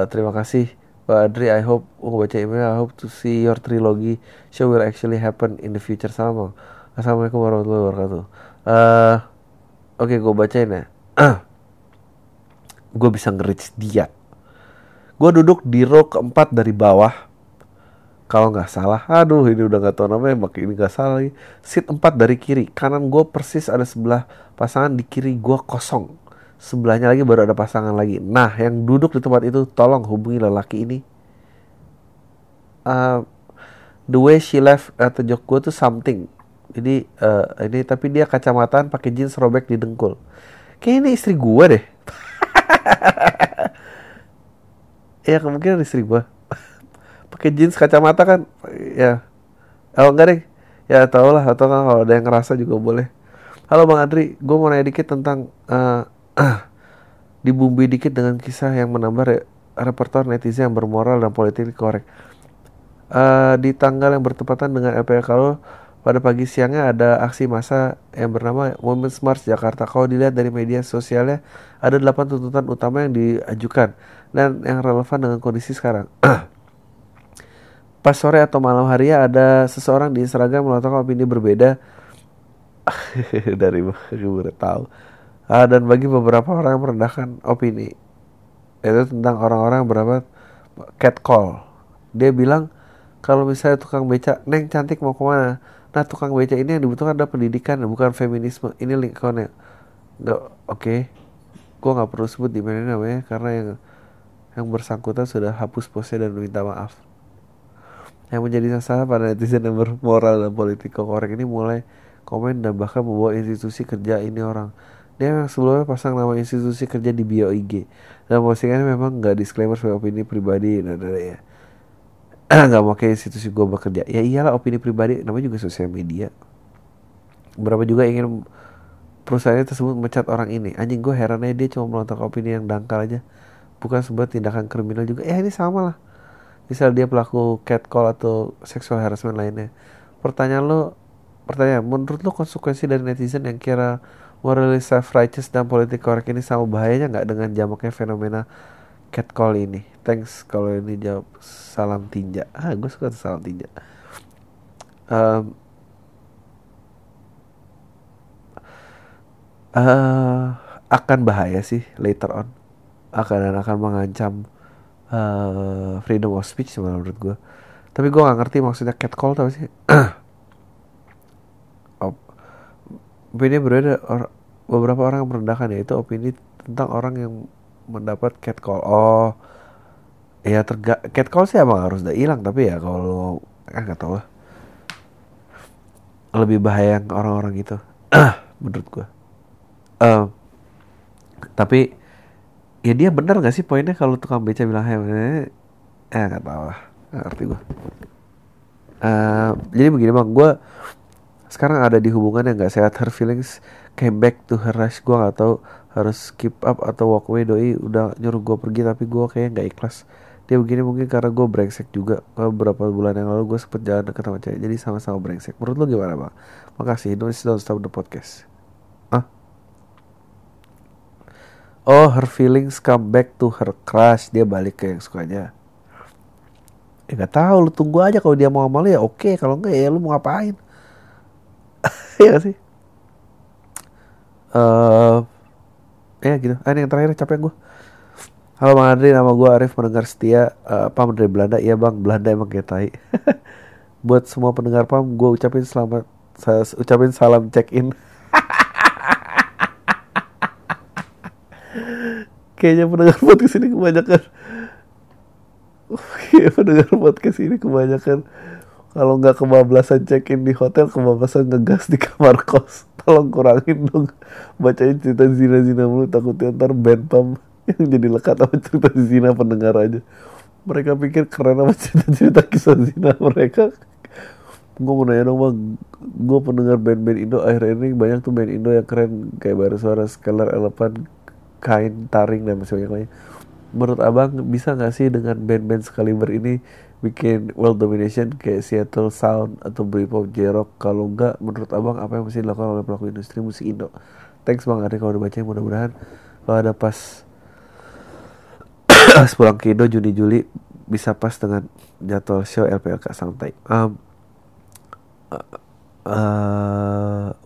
Terima kasih Pak Adri. I hope baca email. I hope to see your trilogy show will actually happen in the future. Salam. Assalamualaikum warahmatullahi wabarakatuh. Oke, gue bacain ya. Gue bisa nge-reach dia. Gue duduk di row keempat dari bawah kalau gak salah. Aduh, ini udah gak tau namanya, makin ini gak salah lagi. Seat 4 dari kiri. Kanan gue persis ada sebelah pasangan, di kiri gue kosong. sebelahnya lagi baru ada pasangan lagi. Nah, yang duduk di tempat itu tolong hubungi lelaki ini. The way she left at the joke gue tuh something. Jadi ini tapi dia kacamataan pakai jeans robek di dengkul. Kayaknya ini istri gue deh. Ya kemungkinan istri gue. Pakai jeans kacamata kan? Ya. Oh enggak deh. Ya tau lah, atau kan kalau ada yang ngerasa juga boleh. Halo Bang Andri, gue mau nanya dikit tentang dibumbi dikit dengan kisah yang menambah repertoar netizen yang bermoral dan politik korek. Di tanggal yang bertepatan dengan LPK lo, pada pagi siangnya ada aksi massa yang bernama Women's March Jakarta. Kalau dilihat dari media sosialnya, ada 8 tuntutan utama yang diajukan dan yang relevan dengan kondisi sekarang. Pas sore atau malam hari ada seseorang di Instagram melontarkan opini berbeda dari baru tahu. Dan bagi beberapa orang yang merendahkan opini, yaitu tentang orang-orang yang bernama catcall. Dia bilang, kalau misalnya tukang beca, neng cantik mau kemana? Nah, tukang beca ini yang dibutuhkan adalah pendidikan, bukan feminisme. Ini lingkungannya. Oke. Gue gak perlu sebut di mana namanya, karena yang bersangkutan sudah hapus postnya dan minta maaf. Yang menjadi sasaran pada netizen yang bermoral dan politiko korek ini mulai komen dan bahkan membawa institusi kerja ini orang. Dia yang sebelumnya pasang nama institusi kerja di bio IG. Dan postingannya memang gak disclaimer sebagai opini pribadi. Nah, ya. Nggak mau ke institusi gue bekerja. Ya iyalah, opini pribadi namanya juga sosial media. Berapa juga ingin perusahaan tersebut mecat orang ini. Anjing, gue herannya dia cuma melontarkan opini yang dangkal aja, bukan sebuah tindakan kriminal juga. Ini sama lah, misal dia pelaku catcall atau sexual harassment lainnya. Pertanyaan, menurut lo konsekuensi dari netizen yang kira morally self-righteous dan politik korek ini sama bahayanya nggak dengan jamaknya fenomena catcall ini? Thanks kalau ini jawab. Salam Tinja. Gue suka salam Tinja. Akan bahaya sih later on. Akan mengancam freedom of speech menurut gue. Tapi gue nggak ngerti maksudnya catcall apa sih. Opini berbeda. Beberapa orang yang merendahkan, yaitu opini tentang orang yang mendapat catcall. Catcall sih emang harus udah hilang, tapi ya kalau nggak tahu lah, lebih bahaya yang orang-orang gitu menurut gue. Tapi ya dia benar nggak sih poinnya kalau tukang beca bilang nggak tahu lah, nggak ngerti gue. Jadi begini Bang, gue sekarang ada di hubungan yang nggak sehat. Her feelings came back to her rush. Gue nggak tahu harus keep up atau walk away. Doi udah nyuruh gue pergi tapi gue kayaknya gak ikhlas. Dia begini mungkin karena gue brengsek juga. Beberapa bulan yang lalu gue sempet jalan deket sama cewek, jadi sama-sama brengsek. Menurut lo gimana Bang? Makasih. Don't stop the podcast. Oh, her feelings come back to her crush. Dia balik ke yang sukanya. Gak tau, lu tunggu aja. Kalau dia mau sama lu ya oke. Kalau enggak ya lu mau ngapain? Iya sih. Ya gitu. Ini yang terakhir, capek gue. Halo Bang Andri, nama gue Arif, pendengar setia PAM dari Belanda. Iya Bang, Belanda emang kayak tai. Buat semua pendengar PAM, gue ucapin salam check in. Kayaknya pendengar podcast ini kebanyakan. Pendengar podcast ini kebanyakan kalau nggak kebablasan check in di hotel, kebablasan ngegas di kamar kos. Tolong kurangin dong bacain cerita zina-zina mulu, takutnya ntar band PAM yang jadi lekat sama cerita zina pendengar aja. Mereka pikir keren sama cerita-cerita kisah zina mereka. Gue mau nanya dong Bang, gue pendengar band-band Indo akhir-akhir ini banyak tuh band Indo yang keren kayak Bara Suara, Scalar, Elephant, Kain, Taring dan masih banyak lainnya. Menurut Abang bisa gak sih dengan band-band sekaliber ini bikin world domination kayak Seattle Sound atau Britpop, J-Rock? Kalau enggak, menurut Abang apa yang mesti dilakukan oleh pelaku industri musik Indo? Thanks Bang Ari kalau udah bacain. Mudah-mudahan kalau ada pas pulang ke Indo Juni-Juli bisa pas dengan jadwal show LPLK Santai.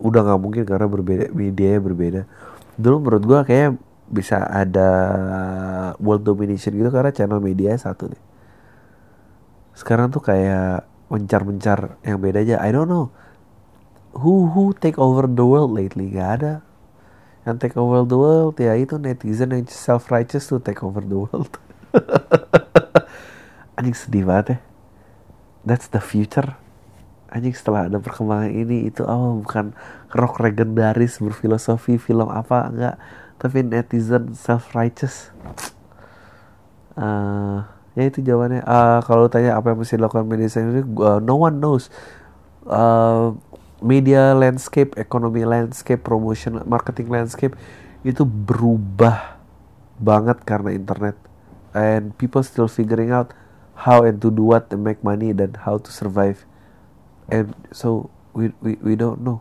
Udah gak mungkin karena berbeda, medianya berbeda. Dulu menurut gue kayaknya bisa ada world domination gitu karena channel media satu nih. Sekarang tuh kayak mencar-mencar yang beda aja. I don't know who take over the world lately. Gak ada. yang take over the world, ya itu netizen yang self-righteous tuh take over the world. Anjing sedih banget ya. That's the future. Anjing, setelah ada perkembangan ini, itu bukan rock legendaris berfilosofi film apa, enggak, tapi netizen self-righteous. Ya itu jawabannya. Kalau tanya apa yang mesti dilakukan media sendiri, no one knows. Media landscape, ekonomi landscape, promotion, marketing landscape itu berubah banget karena internet, and people still figuring out how and to do what and make money dan how to survive. And so we don't know.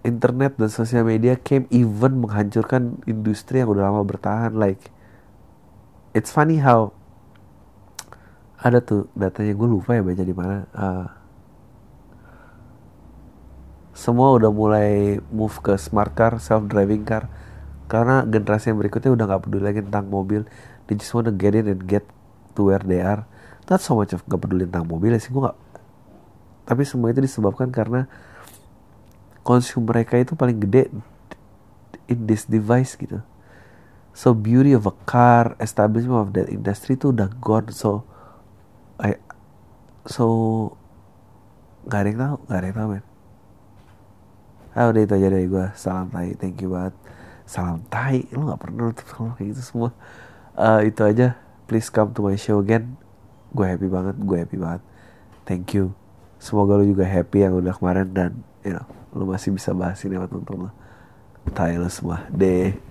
Internet dan sosial media came even menghancurkan industri yang udah lama bertahan. Like, it's funny how ada tuh datanya, gue lupa ya baca di mana. Semua udah mulai move ke smart car, self driving car, karena generasi yang berikutnya udah nggak peduli lagi tentang mobil. They just wanna get in and get to where they are. Not so much of gak peduli tentang mobilnya sih, gue gak. Tapi semua itu disebabkan karena konsum mereka itu paling gede in this device gitu. So beauty of a car, establishment of that industry itu udah gone. So gak ada yang tau, men. Udah itu aja dari gue. Salam tai, thank you banget. Salam tai, lu gak pernah nutup salam kayak gitu semua. Itu aja, please come to my show again. Gue happy banget. Thank you. Semoga lo juga happy yang udah kemarin, dan you know, lo masih bisa bahas ini sama temen-temen lo. Tayo lo semua. Deh.